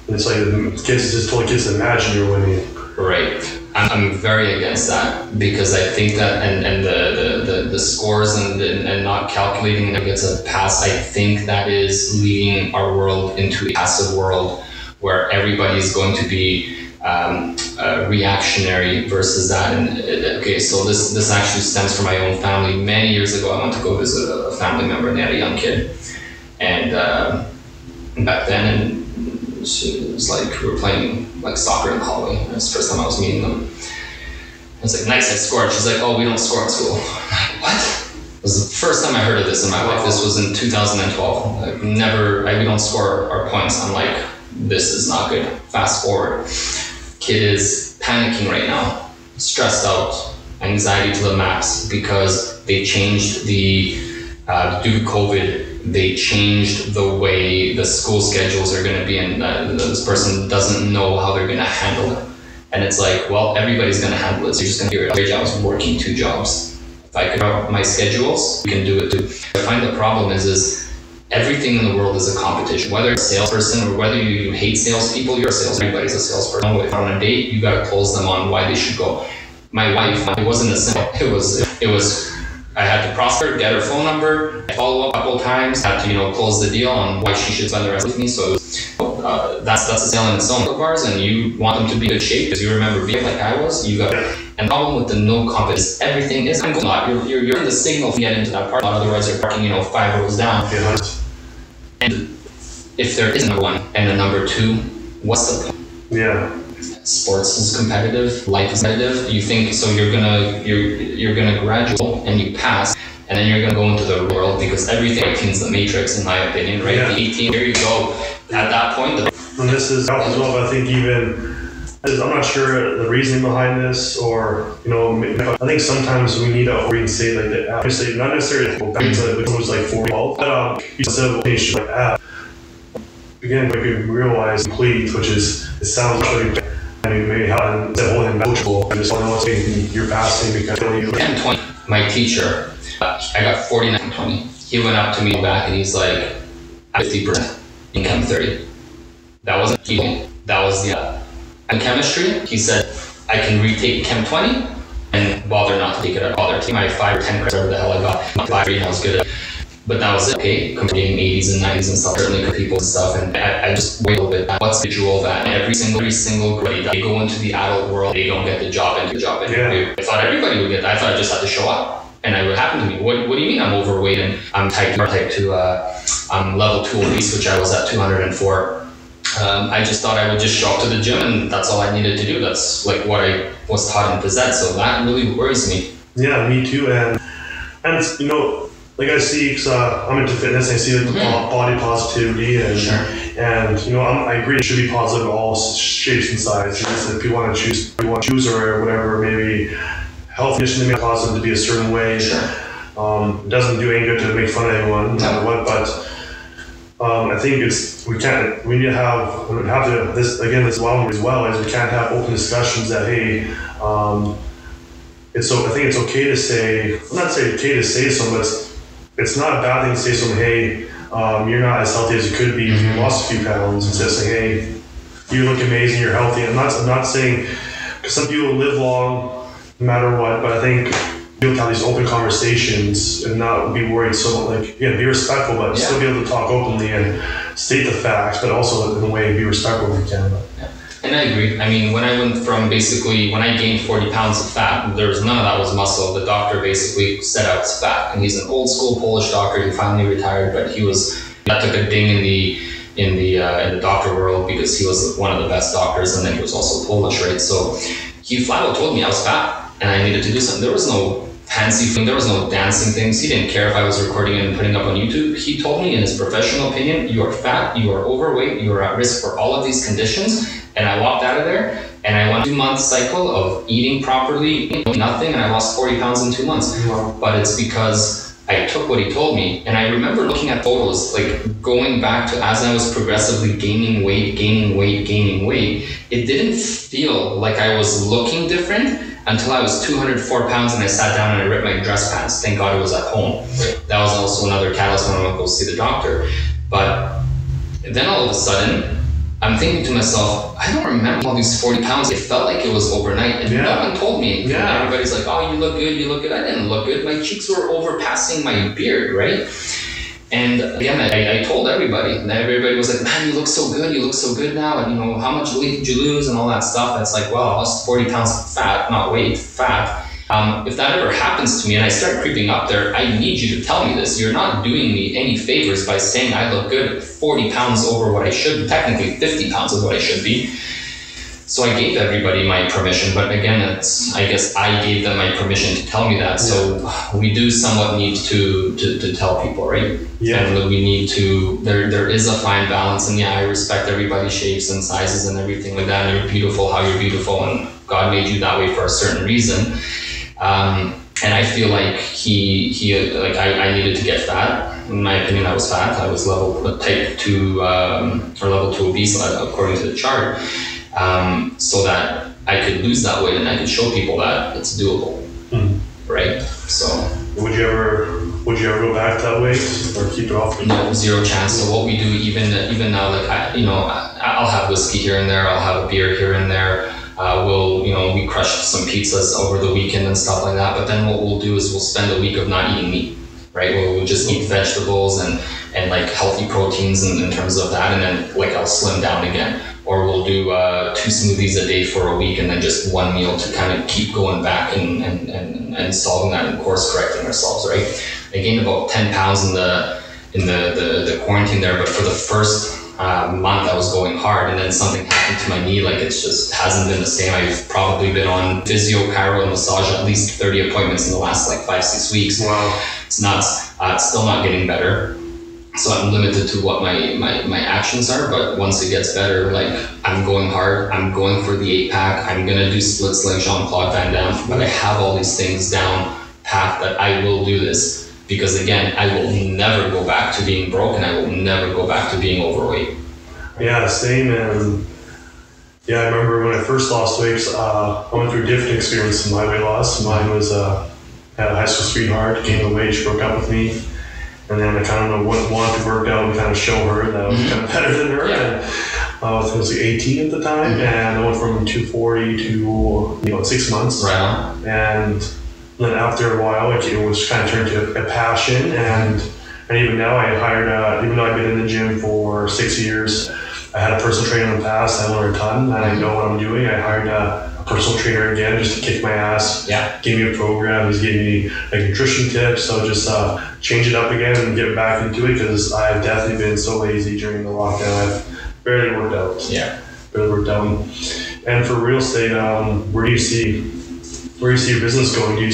And it's like kids to imagine you're winning. Right. I'm very against that, because I think that and the scores and not calculating them gets a pass. I think that is leading our world into a passive world where everybody's going to be reactionary versus that. And okay, so this actually stems from my own family. Many years ago, I went to go visit a family member, and they had a young kid. And back then, she was like, we were playing like soccer in the hallway. It was the first time I was meeting them. I was like, nice, I scored. She's like, oh, we don't score at school. I'm like, what? It was the first time I heard of this in my life. This was in 2012. We don't score our points. I'm like, this is not good. Fast forward. Kid is panicking right now, stressed out, anxiety to the max, because they changed due to COVID, they changed the way the school schedules are going to be, and this person doesn't know how they're going to handle it. And it's like, well, everybody's going to handle it, so you're just going to figure it out. 3 jobs, working 2 jobs. If I could out my schedules, you can do it too. I find the problem is everything in the world is a competition. Whether you're a salesperson or whether you hate salespeople, you're a salesperson. Everybody's a salesperson. If on a date, you got to close them on why they should go. My wife, it wasn't a simple. It was. I had to prospect, get her phone number, follow up a couple times, had to close the deal on why she should spend the rest with me. So that's a sale in its own of ours, and you want them to be in good shape because you remember being like I was. You got it. And the problem with the no confidence, everything is you're in the signal to get into that part. Otherwise, you're parking 5 rows down. Yeah. And if there is a number 1 and a number 2, what's the point? Yeah. Sports is competitive, life is competitive. You think so you're gonna graduate and you pass, and then you're gonna go into the world, because everything is the matrix, in my opinion, right? Yeah. The 18, there you go. At that point, and this is helpful as well. But I think I'm not sure the reasoning behind this, or I think sometimes we need to reinstate like the app. Obviously, not necessarily go back to it was like 412, but you said like app. Again, like we realize complete, which is it sounds like. you may have been civil and coachable. I just want to know what's in your passing because you 10-20. My teacher, I got 49-20. He went up to me back and he's like, 50%, income 30. That wasn't cheating. That was the in chemistry. He said, I can retake Chem 20 and bother not to take it at all. Bother take my 5 or 10 credits, whatever the hell I got. 5 or 8, I was good at. But that was it. Okay, comparing 80s and 90s and stuff, certainly with people and stuff, and I just wait a little bit. What's visual that every single grade they go into the adult world, they don't get the job into the job interview. Yeah. I thought everybody would get that. I thought I just had to show up, and it would happen to me. What do you mean I'm overweight and I'm type two? I'm level 2 obese, which I was at 204. I just thought I would just show up to the gym, and that's all I needed to do. That's like what I was taught and possessed. So that really worries me. Yeah, me too, and it's, you know. Like I see, because I'm into fitness, I see like the body positivity and, sure. And you know, I agree it should be positive in all shapes and sizes. If you want to choose, or whatever, maybe health condition to be positive to be a certain way. Sure. It doesn't do any good to make fun of anyone, no matter what, but I think we need to have this one as well, is we can't have open discussions that, hey, I think it's okay to say, but it's not a bad thing to say to someone, hey, you're not as healthy as you could be if you lost a few pounds, instead of saying, hey, you look amazing, you're healthy. I'm not saying, because some people live long no matter what, but I think people have these open conversations and not be worried so much. Like, yeah, be respectful, but still be able to talk openly and state the facts, but also in a way be respectful if you can. Yeah. And I agree. I mean, when I went from basically, when I gained 40 pounds of fat, there was none of that was muscle. The doctor basically said I was fat, and he's an old school Polish doctor. He finally retired, but that took a ding in the doctor world because he was one of the best doctors, and then he was also Polish, right? So he flat out told me I was fat and I needed to do something. There was no fancy thing. There was no dancing things. He didn't care if I was recording and putting up on YouTube. He told me in his professional opinion, you are fat, you are overweight, you are at risk for all of these conditions. And I walked out of there, and I went a 2-month cycle of eating properly, doing nothing, and I lost 40 pounds in 2 months. Wow. But it's because I took what he told me. And I remember looking at photos, like going back to as I was progressively gaining weight. It didn't feel like I was looking different until I was 204 pounds and I sat down and I ripped my dress pants. Thank God it was at home. That was also another catalyst when I went to go see the doctor. But then all of a sudden, I'm thinking to myself, I don't remember all these 40 pounds. It felt like it was overnight, and no one told me. Yeah. Everybody's like, oh, you look good, you look good. I didn't look good. My cheeks were overpassing my beard, right? And again, I told everybody, and everybody was like, man, you look so good now. And you know, how much weight did you lose and all that stuff? And it's like, well, I lost 40 pounds of fat, not weight, fat. If that ever happens to me and I start creeping up there, I need you to tell me this. You're not doing me any favors by saying I look good 40 pounds over what I should, technically 50 pounds of what I should be. So I gave everybody my permission, but again, I guess I gave them my permission to tell me that. So we do somewhat need to tell people, right? Yeah. And we need to, there is a fine balance, and I respect everybody's shapes and sizes and everything like that. And you're beautiful, how you're beautiful, and God made you that way for a certain reason. And I feel like I needed to get fat. In my opinion, I was fat. I was level 2 obese, according to the chart, so that I could lose that weight and I could show people that it's doable, right? So would you ever go back that weight or keep it off? No, zero chance. So what we do, even now, like I'll have whiskey here and there, I'll have a beer here and there. We crushed some pizzas over the weekend and stuff like that. But then what we'll do is we'll spend a week of not eating meat, right? We'll just eat vegetables and like healthy proteins in terms of that. And then like I'll slim down again, or we'll do 2 smoothies a day for a week and then just 1 meal to kind of keep going back and solving that and course correcting ourselves, right? I gained about 10 pounds in the quarantine there, but for the first month I was going hard, and then something happened to my knee. Like, it's just hasn't been the same. I've probably been on physio, chiro, and massage at least 30 appointments in the last 5-6 weeks. Wow. It's nuts. It's still not getting better, so I'm limited to what my actions are. But once it gets better, I'm going hard, I'm going for the 8-pack, I'm gonna do splits like Jean-Claude Van Damme. But I have all these things down path that I will do this. Because again, I will never go back to being broke, and I will never go back to being overweight. Yeah, same. And Yeah, I remember when I first lost weight, I went through a different experience in my weight loss. Mine was, had a high school sweetheart, gained the weight, she broke up with me. And then I kind of wanted to work out and kind of show her that I was kind of better than her. Yeah. And I was 18 at the time, and I went from 240 to 6 months. Right. And then after a while, it was kind of turned to a passion. And even now, I hired, even though I've been in the gym for 6 years, I had a personal trainer in the past. I learned a ton, and I know what I'm doing. I hired a personal trainer again just to kick my ass. Yeah. Gave me a program. He's giving me like nutrition tips. So just change it up again and get back into it, because I've definitely been so lazy during the lockdown. I've barely worked out. Yeah. Barely worked out. And for real estate, where do you see your business going?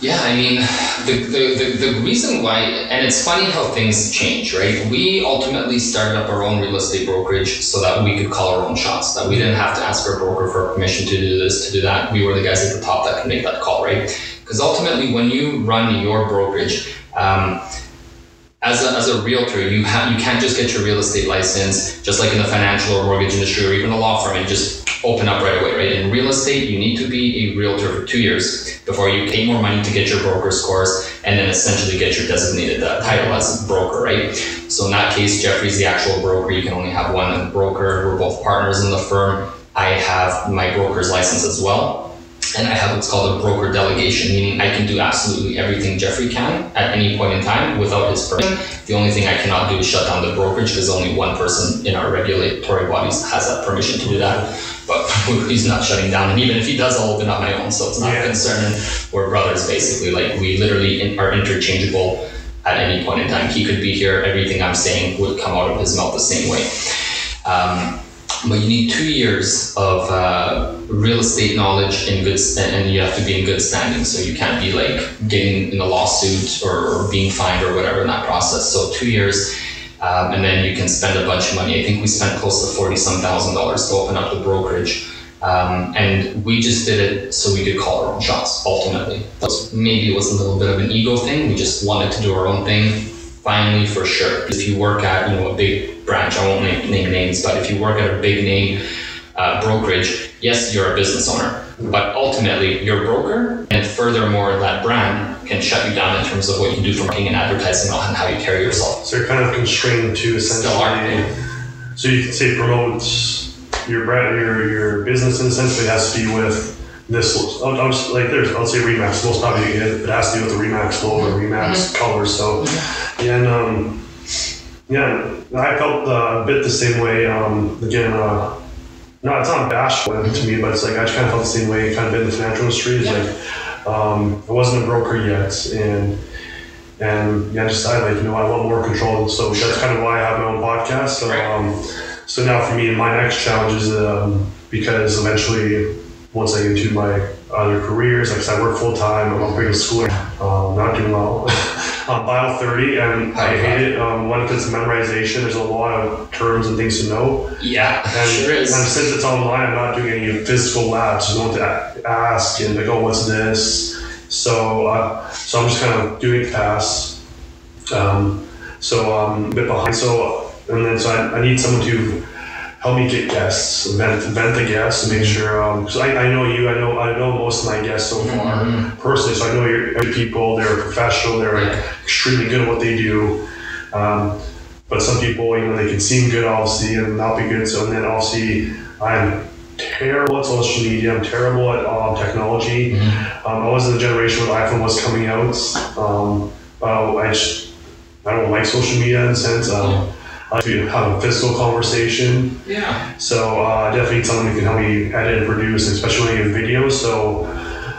Yeah, I mean, the reason why, and it's funny how things change, right? We ultimately started up our own real estate brokerage so that we could call our own shots, that we didn't have to ask our broker for permission to do this, to do that. We were the guys at the top that could make that call, right? Because ultimately, when you run your brokerage, as a realtor, you can't just get your real estate license, just like in the financial or mortgage industry or even a law firm, and just open up right away, right? In real estate, you need to be a realtor for 2 years before you pay more money to get your broker's course and then essentially get your designated title as a broker, right? So in that case, Jeffrey's the actual broker. You can only have one broker. We're both partners in the firm. I have my broker's license as well. And I have what's called a broker delegation, meaning I can do absolutely everything Jeffrey can at any point in time without his permission. The only thing I cannot do is shut down the brokerage, because only one person in our regulatory bodies has that permission to do that. But he's not shutting down. And even if he does, I'll open up my own. So it's not a concern. We're brothers, basically. Like, we literally are interchangeable at any point in time. He could be here. Everything I'm saying would come out of his mouth the same way. But you need 2 years of real estate knowledge in good, and you have to be in good standing. So you can't be like getting in a lawsuit or being fined or whatever in that process. So 2 years, and then you can spend a bunch of money. I think we spent close to $40,000 to open up the brokerage. And we just did it so we could call our own shots, ultimately. Maybe it was a little bit of an ego thing. We just wanted to do our own thing. Finally, for sure, if you work at a big branch, I won't name names, but if you work at a big name brokerage, yes, you're a business owner, but ultimately your broker and furthermore that brand can shut you down in terms of what you can do for marketing and advertising on how you carry yourself. So you're kind of constrained to essentially. So you can say promote your brand, your business in a sense, but it has to be with this. I'll say Remax. Most probably it has to do with the Remax logo, Remax color. So. And I felt a bit the same way. It's not bashful to me, but it's like I just kind of felt the same way. Kind of been in the financial industry. It's I wasn't a broker yet, and I decided I want more control. So that's kind of why I have my own podcast. So so now for me, my next challenge is because eventually once I get into my other careers, like I work full time, I'm going to school, not doing well. Bio 30, and I hate it. One, because it's memorization. There's a lot of terms and things to know. Yeah, sure is. And since it's online, I'm not doing any physical labs. I don't have to ask and like, what's this? So, so I'm just kind of doing tasks. So I'm a bit behind. So I need someone to help me get guests, vet the guests, and make sure. Because I know most of my guests so far personally. So I know your people. They're professional. They're extremely good at what they do. But some people, they can seem good, obviously, and not be good. So and then obviously, I'm terrible at social media. I'm terrible at technology. I was in the generation when the iPhone was coming out. I don't like social media in a sense. To have a physical conversation. Yeah. So definitely need someone who can help me edit and produce, especially in video. So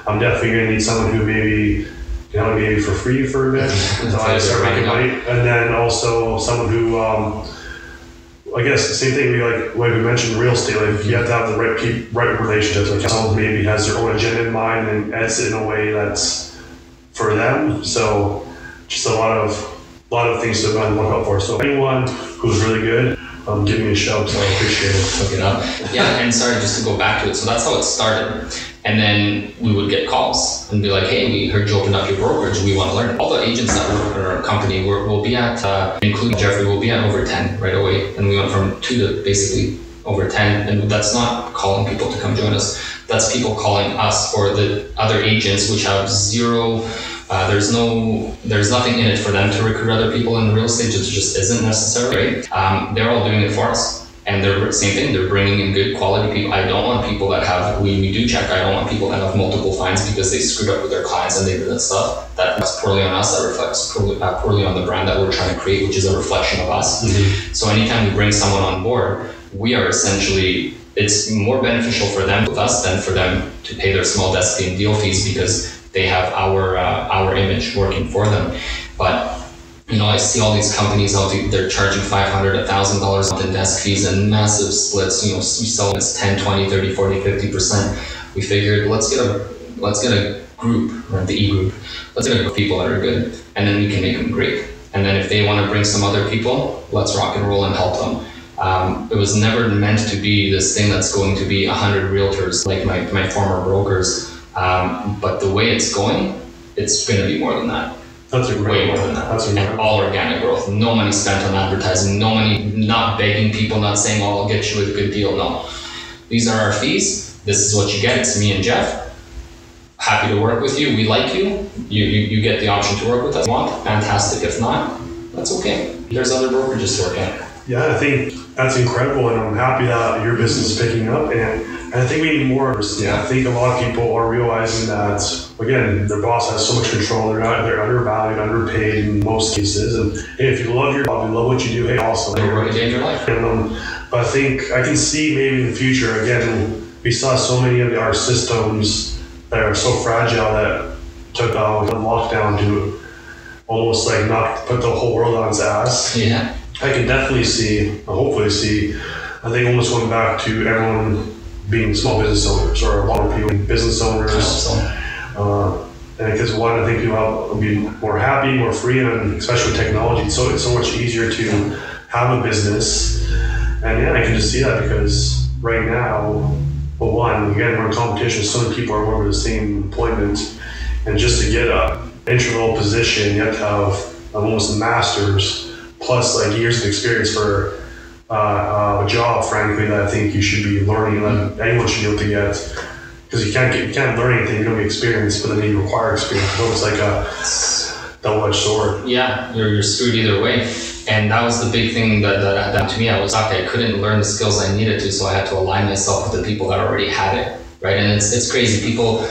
I'm definitely gonna need someone who maybe can help me maybe for free for a bit until I start making money. And then also someone who, I guess the same thing. We mentioned real estate. You have to have the right relationships. Someone maybe has their own agenda in mind and edits it in a way that's for them. So just a lot of things that I look out for. So anyone who's really good, give me a shout, so I appreciate it. Look it up. Yeah, and sorry, just to go back to it. So that's how it started. And then we would get calls and be like, hey, we heard you open up your brokerage. We want to learn. All the agents that work in our company, we'll be at, including Jeffrey, we'll be at over 10 right away. And we went from 2 to basically over 10, and that's not calling people to come join us. That's people calling us or the other agents, which have zero, there's nothing in it for them to recruit other people in real estate. It just isn't necessary. Right? They're all doing it for us. And they're same thing, they're bringing in good quality people. I don't want people that have, we do check, I don't want people that have multiple fines because they screwed up with their clients and they did that stuff. That reflects poorly on us, that reflects poorly on the brand that we're trying to create, which is a reflection of us. Mm-hmm. So anytime we bring someone on board, we are essentially, it's more beneficial for them with us than for them to pay their small desk fee and deal fees because they have our image working for them. But you know, I see all these companies out there, they're charging $500, $1,000 on the desk fees and massive splits. You know, we sell it's 10, 20, 30, 40, 50%. We figured let's get a group, or the e-group. Let's get a group of people that are good, and then we can make them great. And then if they want to bring some other people, let's rock and roll and help them. It was never meant to be this thing that's going to be 100 realtors like my former brokers. But the way it's going, it's going to be more than that. That's a way more than that. And all organic growth. No money spent on advertising. No money, not begging people, not saying, oh, I'll get you a good deal. No. These are our fees. This is what you get. It's me and Jeff. Happy to work with you. We like you. You get the option to work with us. If you want, fantastic. If not, that's okay. There's other brokerages to work at. Yeah, I think that's incredible. And I'm happy that your business is picking up. And I think we need more diversity. Yeah. I think a lot of people are realizing that, again, their boss has so much control. They're undervalued, underpaid in most cases. And hey, if you love your job, you love what you do, hey, awesome. You're working in your life. But I think I can see maybe in the future, again, we saw so many of our systems that are so fragile that took the lockdown to almost like not put the whole world on its ass. Yeah. I can definitely see, hopefully see, I think almost going back to everyone being small business owners, or a lot of people being business owners. And because one, I think people will be more happy, more free, and especially with technology, it's so much easier to have a business. And yeah, I can just see that because right now, well, one, again, we're in competition, so many people are over the same employment, and just to get an entry level position, you have to have almost a master's plus like years of experience for a job, frankly, that I think you should be learning, that anyone should be able to get, because you can't learn anything, you don't get experience, but then you require experience. So it's like a double-edged sword. Yeah, you're screwed either way. And that was the big thing that to me, I was okay, I couldn't learn the skills I needed to, so I had to align myself with the people that already had it, right? And it's crazy, people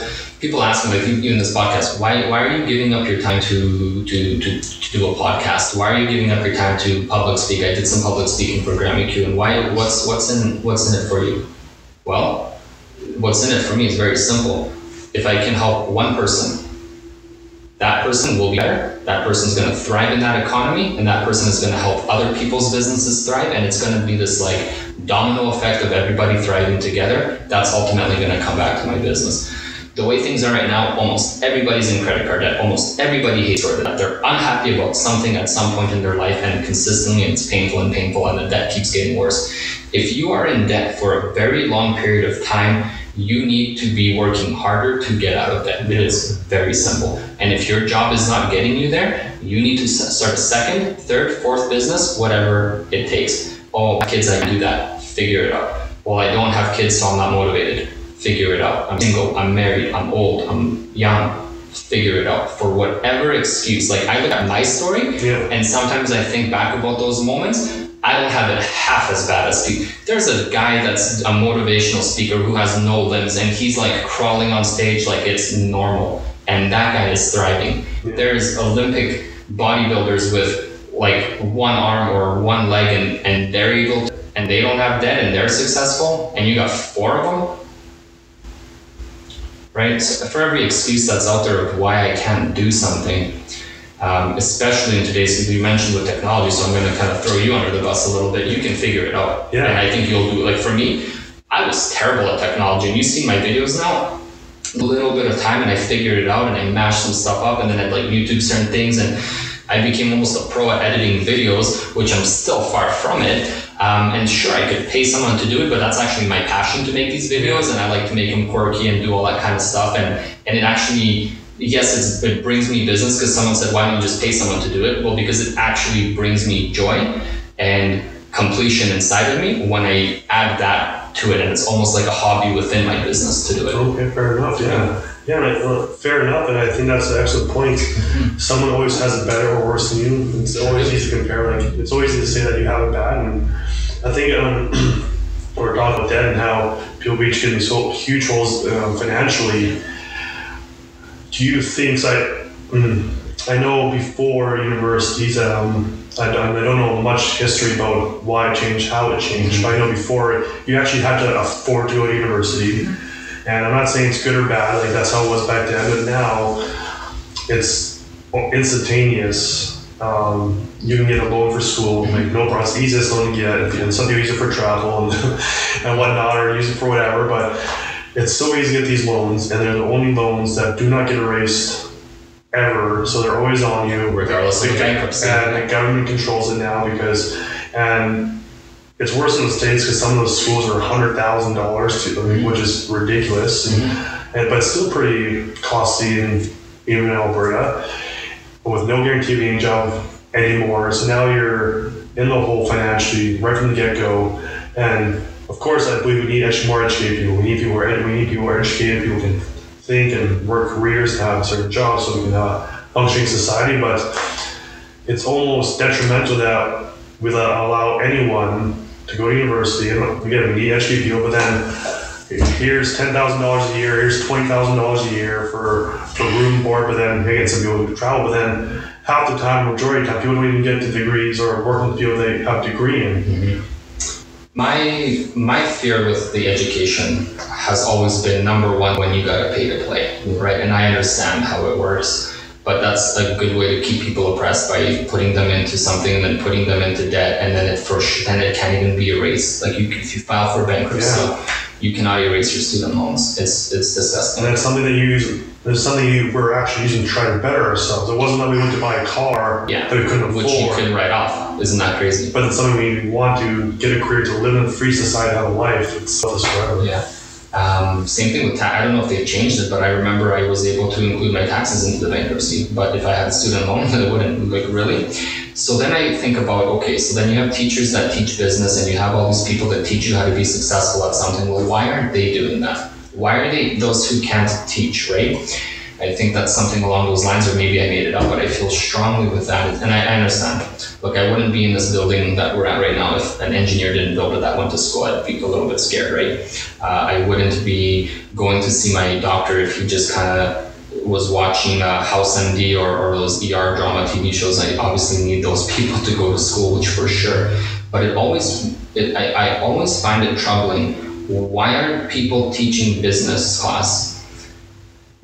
ask me, like you in this podcast, why are you giving up your time to do a podcast? Why are you giving up your time to public speak? I did some public speaking for Grammy Q, and what's in it for you? Well, what's in it for me is very simple. If I can help one person, that person will be better. That person's going to thrive in that economy, and that person is going to help other people's businesses thrive, and it's going to be this like domino effect of everybody thriving together. That's ultimately going to come back to my business. The way things are right now, almost everybody's in credit card debt. Almost everybody hates credit debt. They're unhappy about something at some point in their life, and consistently, and it's painful, and the debt keeps getting worse. If you are in debt for a very long period of time, you need to be working harder to get out of debt. It is very simple. And if your job is not getting you there, you need to start a second, third, fourth business, whatever it takes. Oh, my kids, I can do that. Figure it out. Well, I don't have kids, so I'm not motivated. Figure it out. I'm single, I'm married, I'm old, I'm young. Figure it out for whatever excuse. Like I look at my story, and sometimes I think back about those moments. I don't have it half as bad as people. There's a guy that's a motivational speaker who has no limbs, and he's like crawling on stage like it's normal. And that guy is thriving. There's Olympic bodybuilders with like one arm or one leg and they're able to, and they don't have debt and they're successful, and you got four of them. Right? So for every excuse that's out there of why I can't do something, especially in today's, you mentioned with technology, so I'm going to kind of throw you under the bus a little bit. You can figure it out. Yeah. And I think you'll do, like for me, I was terrible at technology, and you see my videos now, a little bit of time, and I figured it out, and I mashed some stuff up, and then I'd like YouTube certain things, and I became almost a pro at editing videos, which I'm still far from it. And sure, I could pay someone to do it, but that's actually my passion, to make these videos, and I like to make them quirky and do all that kind of stuff. And it actually, yes, it brings me business, because someone said, why don't you just pay someone to do it? Well, because it actually brings me joy. And completion inside of me when I add that to it, and it's almost like a hobby within my business to do it. Okay, fair enough. Fair enough, and I think that's an excellent point. Someone always has it better or worse than you. It's always easy to compare. Like, it's always easy to say that you have it bad, and I think we're talking about that and how people reach getting these huge holes financially. Do you think, I know before universities, I don't know much history about why it changed, how it changed, but I know before you actually had to afford to go to university. And I'm not saying it's good or bad, like that's how it was back then, but now it's instantaneous. You can get a loan for school, like no process, easiest loan to get, and some people use it for travel and whatnot, or use it for whatever, but it's so easy to get these loans, and they're the only loans that do not get erased ever, so they're always on you. Regardless of bankruptcy. And the government controls it now and it's worse in the States because some of those schools are $100,000 which is ridiculous, but it's still pretty costly, and even in Alberta, with no guarantee of getting a job anymore. So now you're in the hole financially right from the get-go. And of course, I believe we need actually more educated people. We need people who are educated, people who can think and work careers and have certain jobs so we can have functioning society. But it's almost detrimental that we allow anyone to go to university. And again, we need educated people, but then here's $10,000 a year, here's $20,000 a year for room board, but then hey, some people who travel, but then half the time, majority of the time, people don't even get the degrees or work with people they have a degree in. My fear with the education has always been, number one, when you gotta pay to play, right? And I understand how it works, but that's a good way to keep people oppressed by putting them into something and then putting them into debt, and then it can't even be erased. Like if you file for bankruptcy, you cannot erase your student loans. It's disgusting. And it's something you were actually using to try to better ourselves. It wasn't that we went to buy a car that we couldn't afford. Which you couldn't write off. Isn't that crazy? But it's something we want to get a career to live in a free society, have a life. It's self-described. Yeah. Same thing with tax. I don't know if they've changed it, but I remember I was able to include my taxes into the bankruptcy. But if I had a student loan, I wouldn't. Like, really? So then I think about, okay, so then you have teachers that teach business, and you have all these people that teach you how to be successful at something. Well, why aren't they doing that? Why are they those who can't teach, right? I think that's something along those lines, or maybe I made it up, but I feel strongly with that. And I understand. Look, I wouldn't be in this building that we're at right now if an engineer didn't build it that went to school. I'd be a little bit scared, right? I wouldn't be going to see my doctor if he just kind of was watching House MD or those ER drama TV shows. I obviously need those people to go to school, which for sure. But I always find it troubling. Why aren't people teaching business class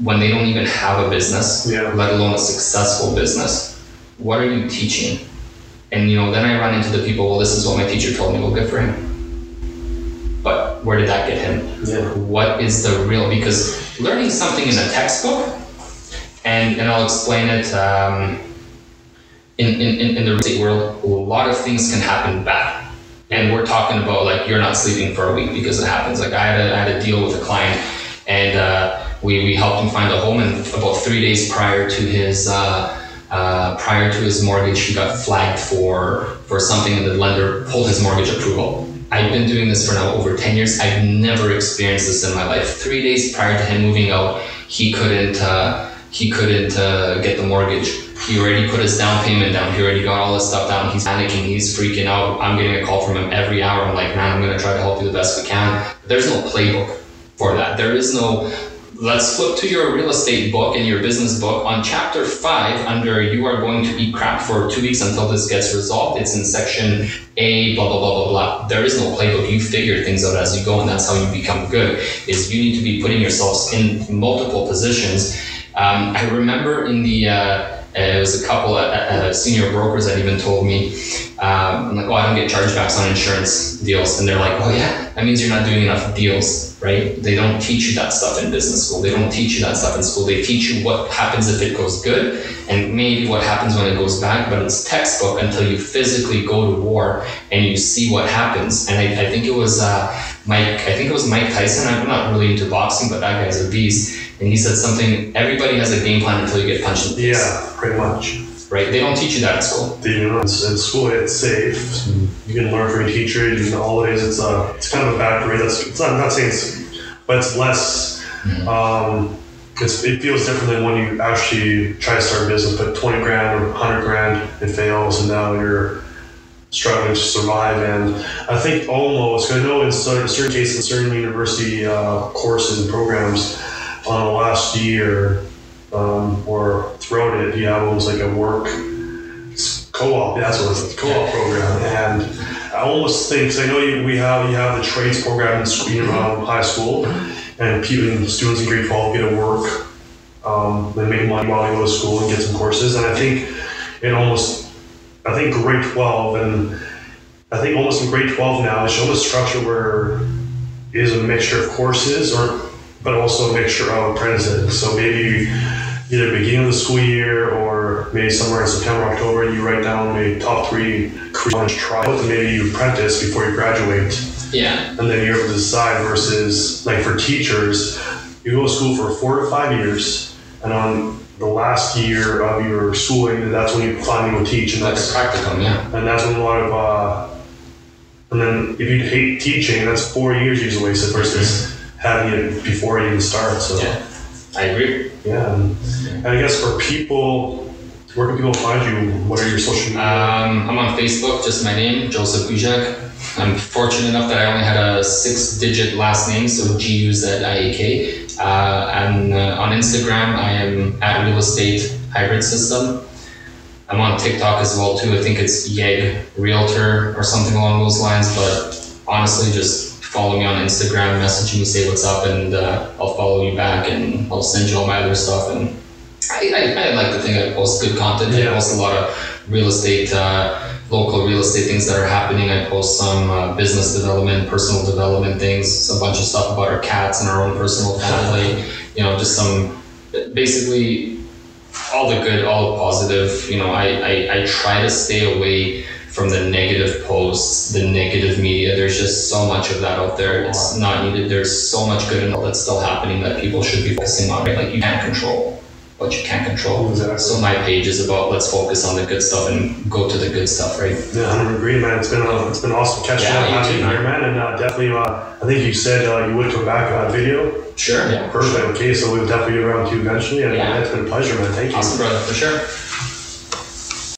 when they don't even have a business, let alone a successful business? What are you teaching? And then I run into the people, well, this is what my teacher told me, well, good for him. But where did that get him? What is the real, because learning something in a textbook, and I'll explain it, in the real estate world, a lot of things can happen bad. And we're talking about like, you're not sleeping for a week because it happens. Like I had a deal with a client, and we helped him find a home, and about 3 days prior to his mortgage, he got flagged for something, and the lender pulled his mortgage approval. I've been doing this for now over 10 years. I've never experienced this in my life. 3 days prior to him moving out, he couldn't get the mortgage. He already put his down payment down. He already got all this stuff down. He's panicking. He's freaking out. I'm getting a call from him every hour. I'm like, man, I'm going to try to help you the best we can. There's no playbook for that. There is no... Let's flip to your real estate book and your business book. On chapter 5, under you are going to eat crap for 2 weeks until this gets resolved, it's in section A, blah, blah, blah, blah, blah. There is no playbook. You figure things out as you go, and that's how you become good, is you need to be putting yourselves in multiple positions. I remember in the, it was a couple of senior brokers that even told me, I'm like, oh, I don't get chargebacks on insurance deals. And they're like, oh yeah, that means you're not doing enough deals, right? They don't teach you that stuff in business school. They don't teach you that stuff in school. They teach you what happens if it goes good and maybe what happens when it goes bad, but it's textbook until you physically go to war and you see what happens. And I think it was Mike Tyson. I'm not really into boxing, but that guy's a beast. And he said something, everybody has a game plan until you get punched in the face. Yeah, pretty much. right? They don't teach you that at school. You know, in school it's safe. You can learn from your teacher. You can always, it's kind of a factory. It's less. It feels different than when you actually try to start a business, put 20 grand or 100 grand, it fails, and now you're struggling to survive. And I think almost, I know in certain cases, in certain university courses and programs on the last year or throughout it, you have almost like a work co-op, that's what it's a co-op program. And I almost think, because I know you have the trades program in school, high school, and people, students in grade 12 get to work, they make money while they go to school and get some courses. And I think in grade 12 now, it's almost a structure where it is a mixture of courses, but also a mixture of apprentices. So maybe either beginning of the school year or maybe somewhere in September, October, you write down maybe top three career trials, maybe you apprentice before you graduate. Yeah. And then you're able to decide versus, like for teachers, you go to school for 4 to 5 years, and on the last year of your schooling, that's when you finally go teach. And that's like a practicum, yeah. And that's when a lot of, and then if you hate teaching, that's 4 years usually wasted versus having it before it even starts. So. Yeah, I agree. Yeah, and I guess for people, where can people find you? What are your social media? I'm on Facebook, just my name, Joseph Guziak. I'm fortunate enough that I only had a 6-digit last name, so G-U-Z-I-A-K. And on Instagram, I am at Real Estate Hybrid System. I'm on TikTok as well too. I think it's Yeg Realtor or something along those lines, but honestly, just follow me on Instagram, message me, say what's up, and I'll follow you back, and I'll send you all my other stuff. And I like to think I post good content. Yeah. I post a lot of real estate, local real estate things that are happening. I post some business development, personal development things, a bunch of stuff about our cats and our own personal family, just some, basically all the good, all the positive. I try to stay away from the negative posts, the negative media. There's just so much of that out there. It's not needed. There's so much good and all that's still happening that people should be focusing on, right? Like you can't control what you can't control. Exactly. So my page is about let's focus on the good stuff and go to the good stuff, right? Yeah, I agree, man. It's been awesome catching up, having you here, man. And definitely, I think you said you would come back on a video. Sure. Yeah. Perfect. Okay, so we'll definitely be around to you eventually. And it's been a pleasure, man. Thank you. Awesome, brother. For sure.